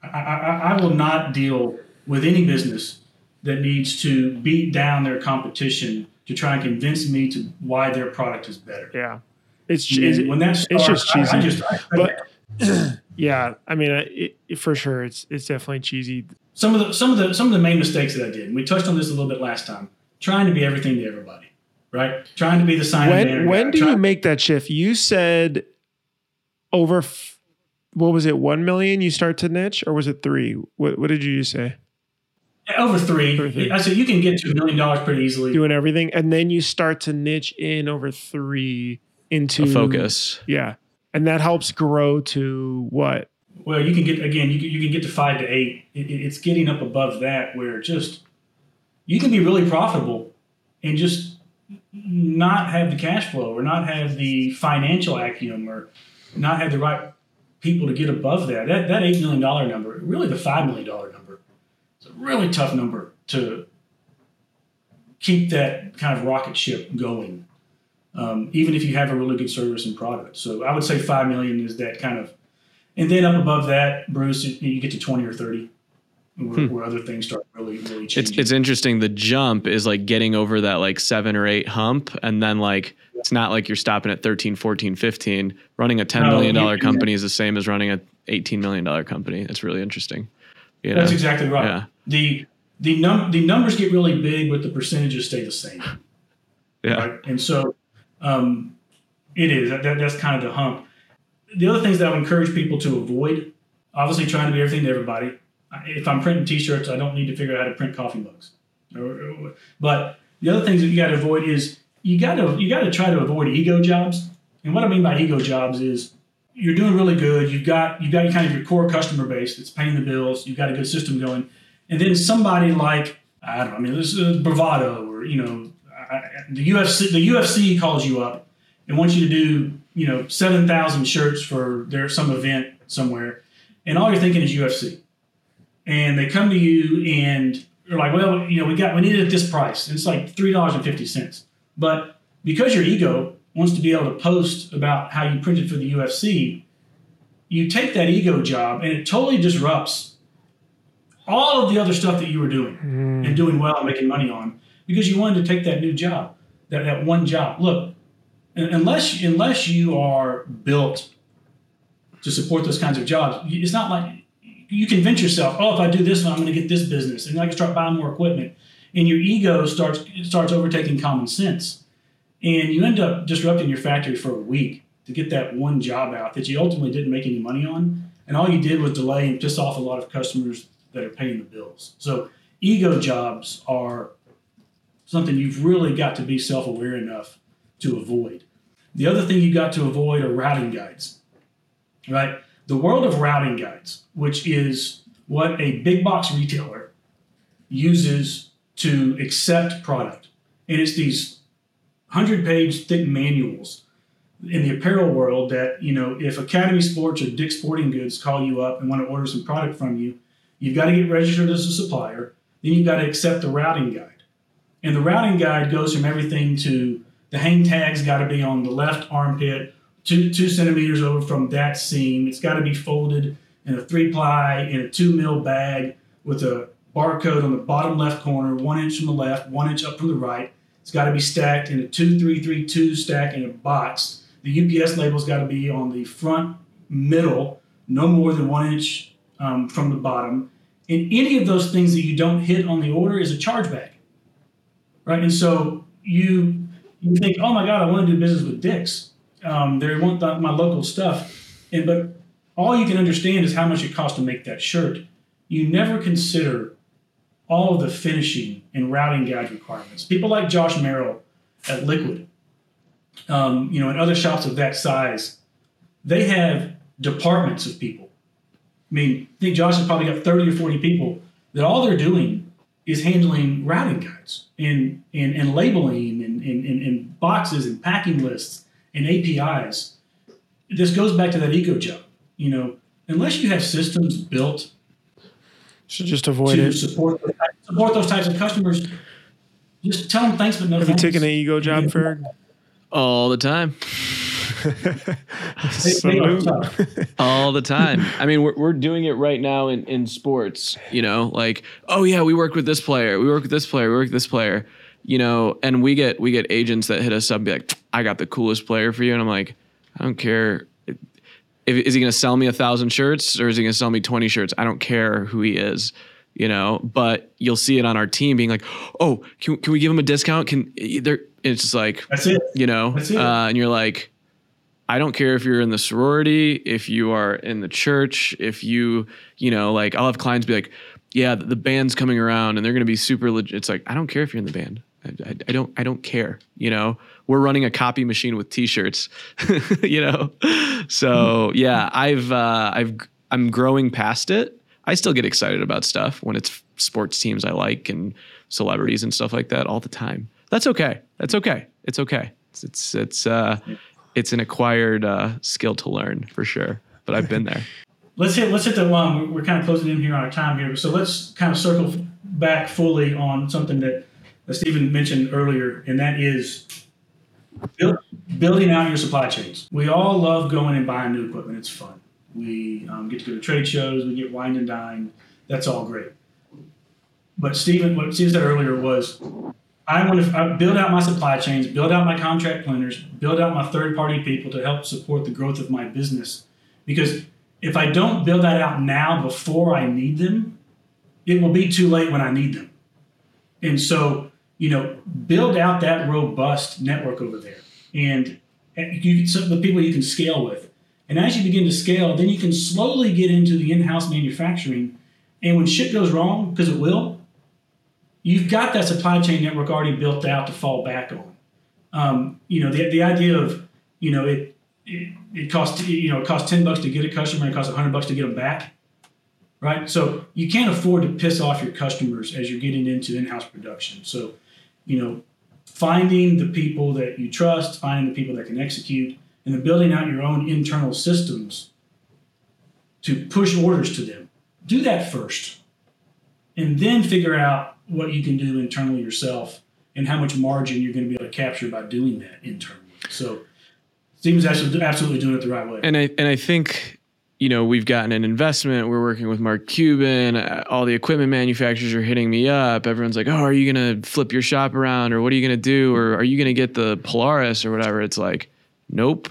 I will not deal with any business that needs to beat down their competition to try and convince me to why their product is better. Yeah, it's just cheesy. But yeah, I mean, for sure, it's definitely cheesy. Some of the main mistakes that I did, and we touched on this a little bit last time, trying to be everything to everybody. Right? Trying to be the sign of man. When do you make that shift? You said over, 1 million you start to niche, or was it 3? What did you say? Over 3. I said you can get to $1 million pretty easily. Doing everything. And then you start to niche in over 3 into a focus. Yeah. And that helps grow to what? Well, you can get, again, you can get to 5 to 8. It's getting up above that where just, you can be really profitable and just not have the cash flow or not have the financial acumen or not have the right people to get above that. That $8 million number, really the $5 million number, it's a really tough number to keep that kind of rocket ship going, even if you have a really good service and product. So I would say $5 million is that kind of, and then up above that, Bruce, you get to 20 or 30. Where other things start really changing. It's interesting. The jump is like getting over that like 7 or 8 hump. And then like, it's not like you're stopping at 13, 14, 15. Running a $10 million company is the same as running a $18 million company. It's really interesting. You know? That's exactly right. Yeah. The numbers get really big, but the percentages stay the same. Yeah. Right? And so it is. That's kind of the hump. The other things that I would encourage people to avoid, obviously trying to be everything to everybody. If I'm printing T-shirts, I don't need to figure out how to print coffee mugs. But the other things that you got to avoid is you got to try to avoid ego jobs. And what I mean by ego jobs is you're doing really good. You've got kind of your core customer base that's paying the bills. You've got a good system going, and then somebody like this is Bravado or the UFC calls you up and wants you to do 7,000 shirts for some event somewhere, and all you're thinking is UFC. And they come to you and you're like, well, we need it at this price. And it's like $3.50. But because your ego wants to be able to post about how you printed for the UFC, you take that ego job and it totally disrupts all of the other stuff that you were doing and doing well and making money on because you wanted to take that new job, that one job. Look, unless you are built to support those kinds of jobs, it's not like... You convince yourself, if I do this one, I'm going to get this business. And then I can start buying more equipment. And your ego starts overtaking common sense. And you end up disrupting your factory for a week to get that one job out that you ultimately didn't make any money on. And all you did was delay and piss off a lot of customers that are paying the bills. So ego jobs are something you've really got to be self-aware enough to avoid. The other thing you got to avoid are routing guides, right? The world of routing guides, which is what a big box retailer uses to accept product. And it's these 100-page thick manuals in the apparel world that, if Academy Sports or Dick's Sporting Goods call you up and want to order some product from you, you've got to get registered as a supplier. Then you've got to accept the routing guide. And the routing guide goes from everything to the hang tags got to be on the left armpit, 2 centimeters over from that seam. It's got to be folded in a 3-ply in a 2 mil bag with a barcode on the bottom left corner, 1 inch from the left, 1 inch up from the right. It's got to be stacked in a 2-3-3-2 stack in a box. The UPS label's got to be on the front middle, no more than 1 inch from the bottom. And any of those things that you don't hit on the order is a chargeback, right? And so you think, oh my God, I want to do business with Dick's. They want my local stuff, but all you can understand is how much it costs to make that shirt. You never consider all of the finishing and routing guide requirements. People like Josh Merrill at Liquid, and other shops of that size, they have departments of people I think Josh has probably got 30 or 40 people that all they're doing is handling routing guides and labeling and boxes and packing lists and APIs. This goes back to that eco job. You know, unless you have systems built so just avoid to support those types of customers, just tell them thanks, but no thanks. Have you taken an ego job, Ferg? All the time. All the time. I mean, we're doing it right now in sports, you know, like, oh yeah, we work with this player. You know, and we get agents that hit us up and be like, I got the coolest player for you. And I'm like, I don't care. Is he going to sell me 1,000 shirts or is he going to sell me 20 shirts? I don't care who he is, you know, but you'll see it on our team being like, oh, can we give him a discount? It's just like, that's it. You know, that's it. And you're like, I don't care if you're in the sorority, if you are in the church, if you know, like I'll have clients be like, yeah, the band's coming around and they're going to be super legit. It's like, I don't care if you're in the band. I don't care. You know, we're running a copy machine with t-shirts, you know? So yeah, I'm growing past it. I still get excited about stuff when it's sports teams I like and celebrities and stuff like that all the time. That's okay. It's okay. It's an acquired skill to learn for sure, but I've been there. Let's hit the one. We're kind of closing in here on our time here, so let's kind of circle back fully on something that Stephen mentioned earlier, and that is building out your supply chains. We all love going and buying new equipment. It's fun. We get to go to trade shows. We get wined and dined. That's all great. But Stephen, what Stephen said earlier was, I want to build out my supply chains, build out my contract planners, build out my third-party people to help support the growth of my business. Because if I don't build that out now before I need them, it will be too late when I need them. And so, you know, build out that robust network over there. And some of the people you can scale with. And as you begin to scale, then you can slowly get into the in-house manufacturing. And when shit goes wrong, because it will, you've got that supply chain network already built out to fall back on. You know, the idea of, you know, it costs $10 to get a customer and it costs $100 to get them back, right? So you can't afford to piss off your customers as you're getting into in-house production. So, you know, finding the people that you trust, finding the people that can execute, and then building out your own internal systems to push orders to them. Do that first, and then figure out what you can do internally yourself and how much margin you're going to be able to capture by doing that internally. So Stephen's absolutely doing it the right way. And I think, you know, we've gotten an investment. We're working with Mark Cuban. All the equipment manufacturers are hitting me up. Everyone's like, oh, are you going to flip your shop around? Or what are you going to do? Or are you going to get the Polaris or whatever? It's like, nope.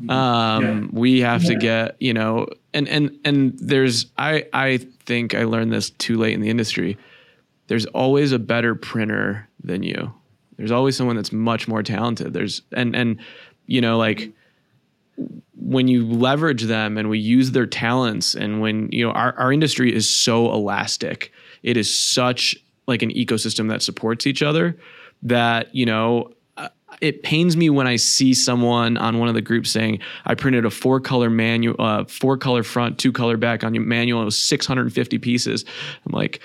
We have to get, you know, and there's, I think I learned this too late in the industry. There's always a better printer than you. There's always someone that's much more talented. And you know, like when you leverage them and we use their talents, and when, you know, our industry is so elastic, it is such like an ecosystem that supports each other that, you know, it pains me when I see someone on one of the groups saying, I printed a 4-color manual, 4-color front, 2-color back on your manual. It was 650 pieces. I'm like,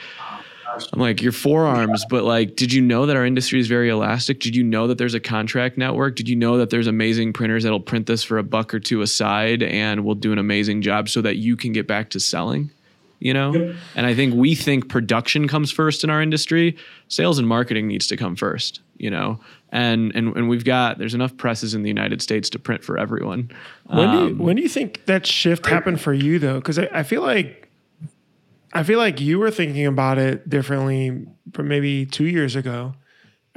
your forearms, but like, did you know that our industry is very elastic? Did you know that there's a contract network? Did you know that there's amazing printers that'll print this for $1 or $2 a side and will do an amazing job so that you can get back to selling, you know? Yep. And I think we think production comes first in our industry. Sales and marketing needs to come first, you know? And we've got, there's enough presses in the United States to print for everyone. When do you think that shift happened for you though? Because I feel like you were thinking about it differently from maybe 2 years ago.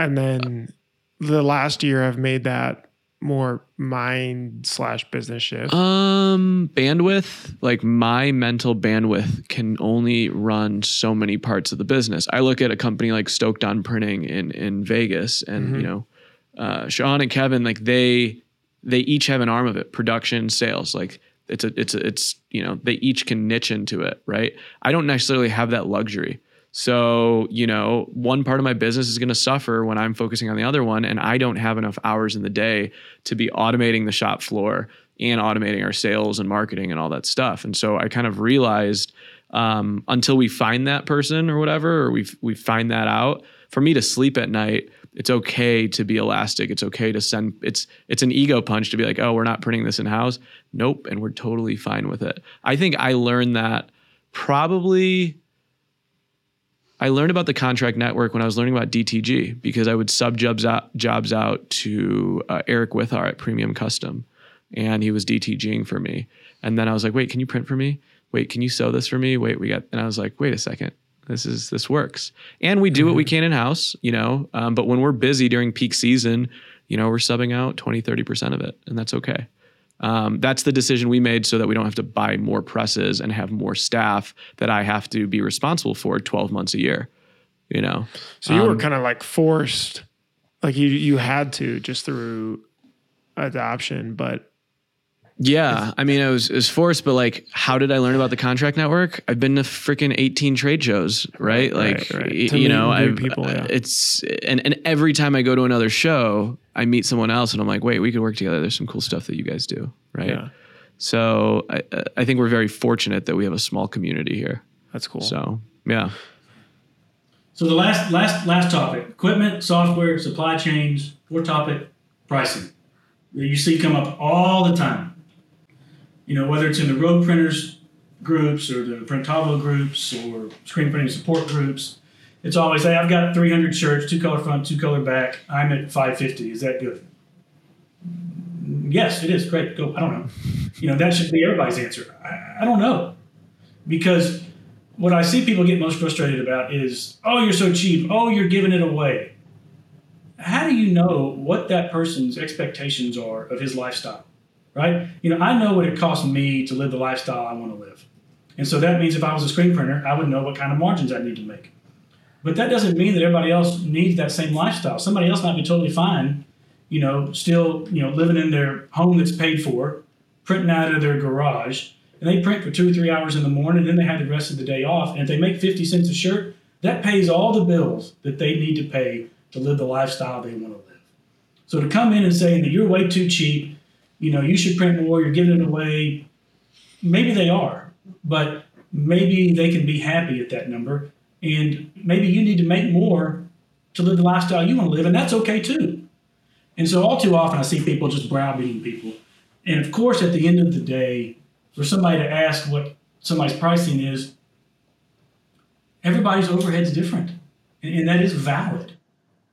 And then the last year I've made that more mind/business shift. Bandwidth, like my mental bandwidth can only run so many parts of the business. I look at a company like Stoked on Printing in Vegas and, you know, Sean and Kevin, like they each have an arm of it, production, sales, like it's, you know, they each can niche into it, right? I don't necessarily have that luxury. So, you know, one part of my business is going to suffer when I'm focusing on the other one, and I don't have enough hours in the day to be automating the shop floor, and automating our sales and marketing and all that stuff. And so I kind of realized until we find that person or whatever, or we find that out, for me to sleep at night, it's okay to be elastic. It's okay to send, it's an ego punch to be like, oh, we're not printing this in-house. Nope, and we're totally fine with it. I think I learned that probably, I learned about the contract network when I was learning about DTG, because I would sub jobs out to Eric Withar at Premium Custom, and he was DTGing for me. And then I was like, wait, can you print for me? Wait, can you sew this for me? Wait, we got, and I was like, wait a second. This works. And we do what we can in-house, you know, but when we're busy during peak season, you know, we're subbing out 20, 30% of it, and that's okay. That's the decision we made so that we don't have to buy more presses and have more staff that I have to be responsible for 12 months a year, you know? So you were kind of like forced, like you had to just through adoption, but. Yeah. I mean, it was forced, but like, how did I learn about the contract network? I've been to freaking 18 trade shows, right? Like, you know, it's, and every time I go to another show, I meet someone else and I'm like, wait, we could work together. There's some cool stuff that you guys do. Right. Yeah. So I think we're very fortunate that we have a small community here. That's cool. So, yeah. So the last topic, equipment, software, supply chains, fourth topic, pricing, that you see come up all the time. You know, whether it's in the road printers groups or the Printavo groups or screen printing support groups, it's always, hey, I've got 300 shirts, 2-color front, 2-color back. I'm at 550. Is that good? Yes, it is. Great. Go. I don't know. You know, that should be everybody's answer. I don't know. Because what I see people get most frustrated about is, oh, you're so cheap. Oh, you're giving it away. How do you know what that person's expectations are of his lifestyle? Right? You know, I know what it costs me to live the lifestyle I want to live. And so that means if I was a screen printer, I would know what kind of margins I need to make. But that doesn't mean that everybody else needs that same lifestyle. Somebody else might be totally fine, you know, still, you know, living in their home that's paid for, printing out of their garage, and they print for 2 or 3 hours in the morning, and then they have the rest of the day off. And if they make 50 cents a shirt, that pays all the bills that they need to pay to live the lifestyle they want to live. So to come in and saying that you're way too cheap, you know, you should print more, you're giving it away. Maybe they are, but maybe they can be happy at that number. And maybe you need to make more to live the lifestyle you want to live, and that's okay too. And so all too often I see people just browbeating people. And of course, at the end of the day, for somebody to ask what somebody's pricing is, everybody's overhead's different, and that is valid.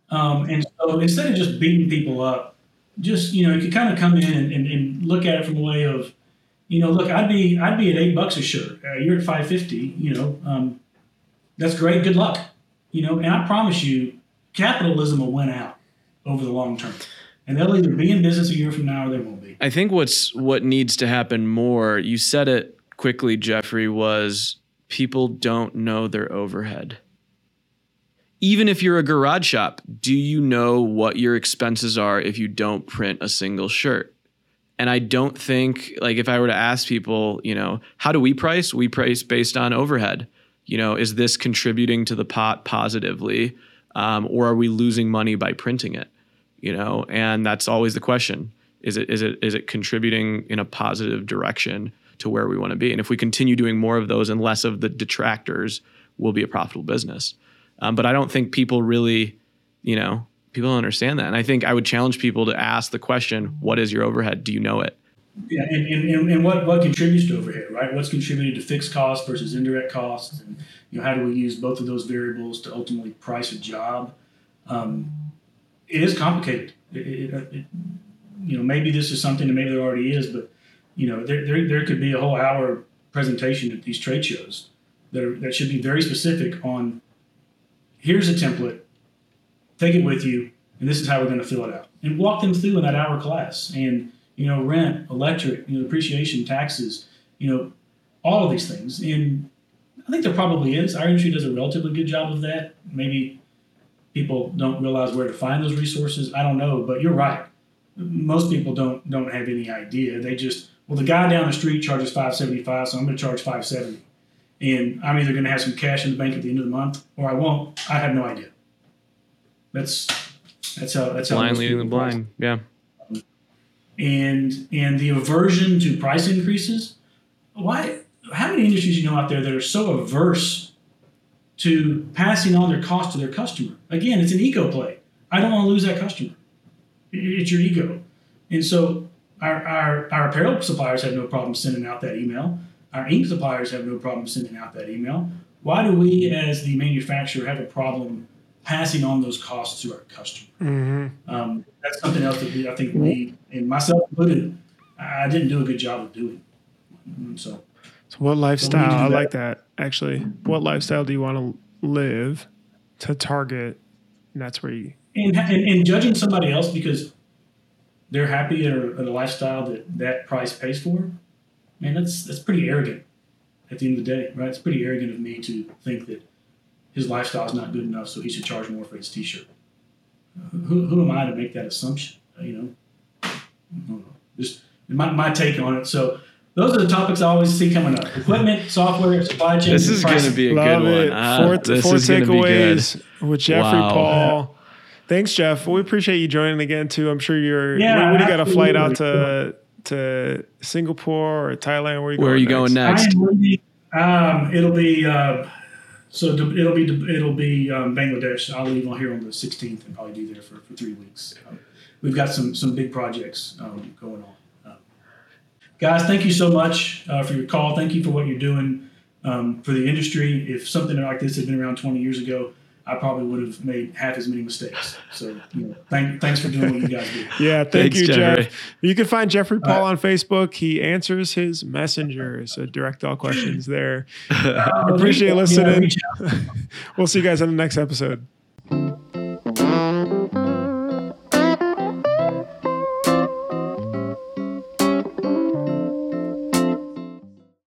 And so instead of just beating people up, just, you know, you could kind of come in and look at it from a way of, you know, look, I'd be at $8 a shirt. You're at $5.50, you know, that's great. Good luck. You know, and I promise you, capitalism will win out over the long term. And they'll either be in business a year from now or they won't be. I think what needs to happen more, you said it quickly, Jeffrey, was people don't know their overhead. Even if you're a garage shop, do you know what your expenses are if you don't print a single shirt? And I don't think, like, if I were to ask people, you know, how do we price? We price based on overhead. You know, is this contributing to the pot positively? Or are we losing money by printing it? You know, and that's always the question. Is it contributing in a positive direction to where we want to be? And if we continue doing more of those and less of the detractors, we'll be a profitable business. But I don't think people really, you know, people don't understand that. And I think I would challenge people to ask the question, what is your overhead? Do you know it? Yeah, and what contributes to overhead, right? What's contributed to fixed costs versus indirect costs? And, you know, how do we use both of those variables to ultimately price a job? It is complicated. It, you know, maybe this is something, and maybe there already is, but, you know, there could be a whole hour presentation at these trade shows that should be very specific on, here's a template, take it with you, and this is how we're going to fill it out. And walk them through in that hour class. And, you know, rent, electric, you know, depreciation, taxes, you know, all of these things. And I think there probably is. Our industry does a relatively good job of that. Maybe people don't realize where to find those resources. I don't know, but you're right. Most people don't have any idea. They just, well, the guy down the street charges $5.75, so I'm going to charge $5.70. And I'm either going to have some cash in the bank at the end of the month, or I won't. I have no idea. That's how blind leading the blind. Yeah. and the aversion to price increases. Why? How many industries you know out there that are so averse to passing on their cost to their customer? Again, it's an ego play. I don't want to lose that customer. It's your ego. And so our apparel suppliers have no problem sending out that email. Our ink suppliers have no problem sending out that email. Why do we, as the manufacturer, have a problem passing on those costs to our customer? Mm-hmm. That's something else that I think we, and myself included, I didn't do a good job of doing. So what lifestyle? I like that, actually. What lifestyle do you want to live to target? And that's where you... And judging somebody else because they're happy or the lifestyle that price pays for, man, that's pretty arrogant at the end of the day, right? It's pretty arrogant of me to think that his lifestyle is not good enough, so he should charge more for his T-shirt. Who am I to make that assumption? You know, I don't know. Just my take on it. So those are the topics I always see coming up: equipment, software, supply chain. This is going to be a good one. Four takeaways with Jeffrey Paul. Thanks, Jeff. Well, we appreciate you joining again too. I'm sure you're. Yeah, we got a flight out to Singapore or Thailand. Where are you going next? It'll be Bangladesh. I'll leave on here on the 16th and probably be there for 3 weeks. We've got some big projects going on. Guys, thank you so much for your call. Thank you for what you're doing for the industry. If something like this had been around 20 years ago, I probably would have made half as many mistakes. So thanks for doing what you guys do. Yeah, thanks, you, Jeffrey. Jeff. You can find Jeffrey Paul on Facebook. He answers his messenger, so direct all questions there. Appreciate listening. We'll see you guys on the next episode.